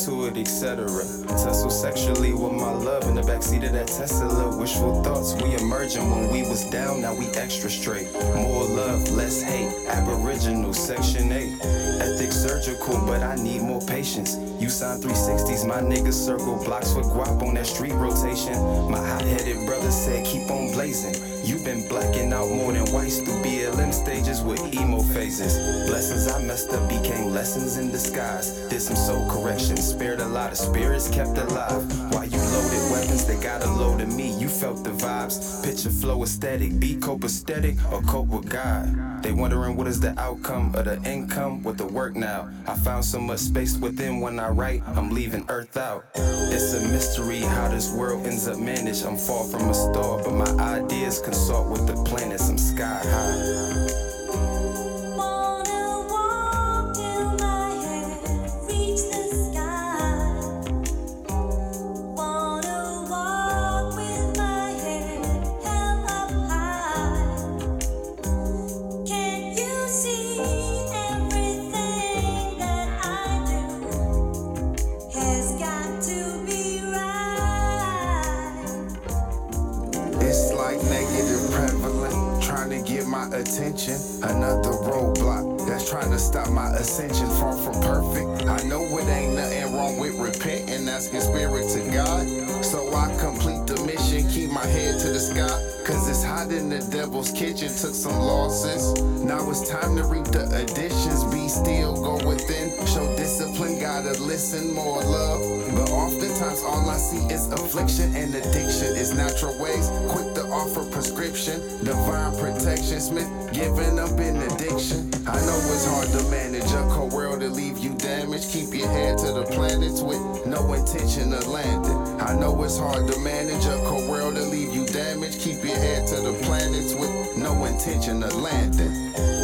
To it, that Tesla, wishful thoughts, we emerging when we was down, now we extra straight. More love, less hate, aboriginal, section eight. Ethics surgical, but I need more patience. You sign three sixties, my niggas circle blocks for guap on that street rotation. My hot-headed brother said keep on blazing. You been blacking out more than whites through B L M stages with emo phases. Blessings I messed up became lessons in disguise. Did some soul correction, spared a lot of spirits kept alive. While you loaded weapons, they got a load of me. You felt the vibes, picture flow aesthetic. Be cope aesthetic or cope with God. They wondering what is the outcome of the income with the work now. I found so much space within when I write, I'm leaving earth out. It's a mystery how this world ends up managed. I'm far from a star, but my ideas consult with the planets. I'm sky high. Attention, another roadblock that's trying to stop my ascension. Far from perfect, I know it ain't nothing wrong with repenting, asking spirit to God, so I complete the mission, keep my head to the sky, cause it's hot in the devil's kitchen. Took some losses, now it's time to reap the additions. Be still, go within, show discipline, gotta listen, more love. But oftentimes all I see is affliction and addiction. It's natural ways, quick to offer prescription, divine protection. Smith giving up in addiction. I know it's hard to manage a cold world to leave you damaged. Keep your head to the planets with no intention of landing. I know it's hard to manage a cold world to leave you damaged. Keep your head to the planets with no intention of landing.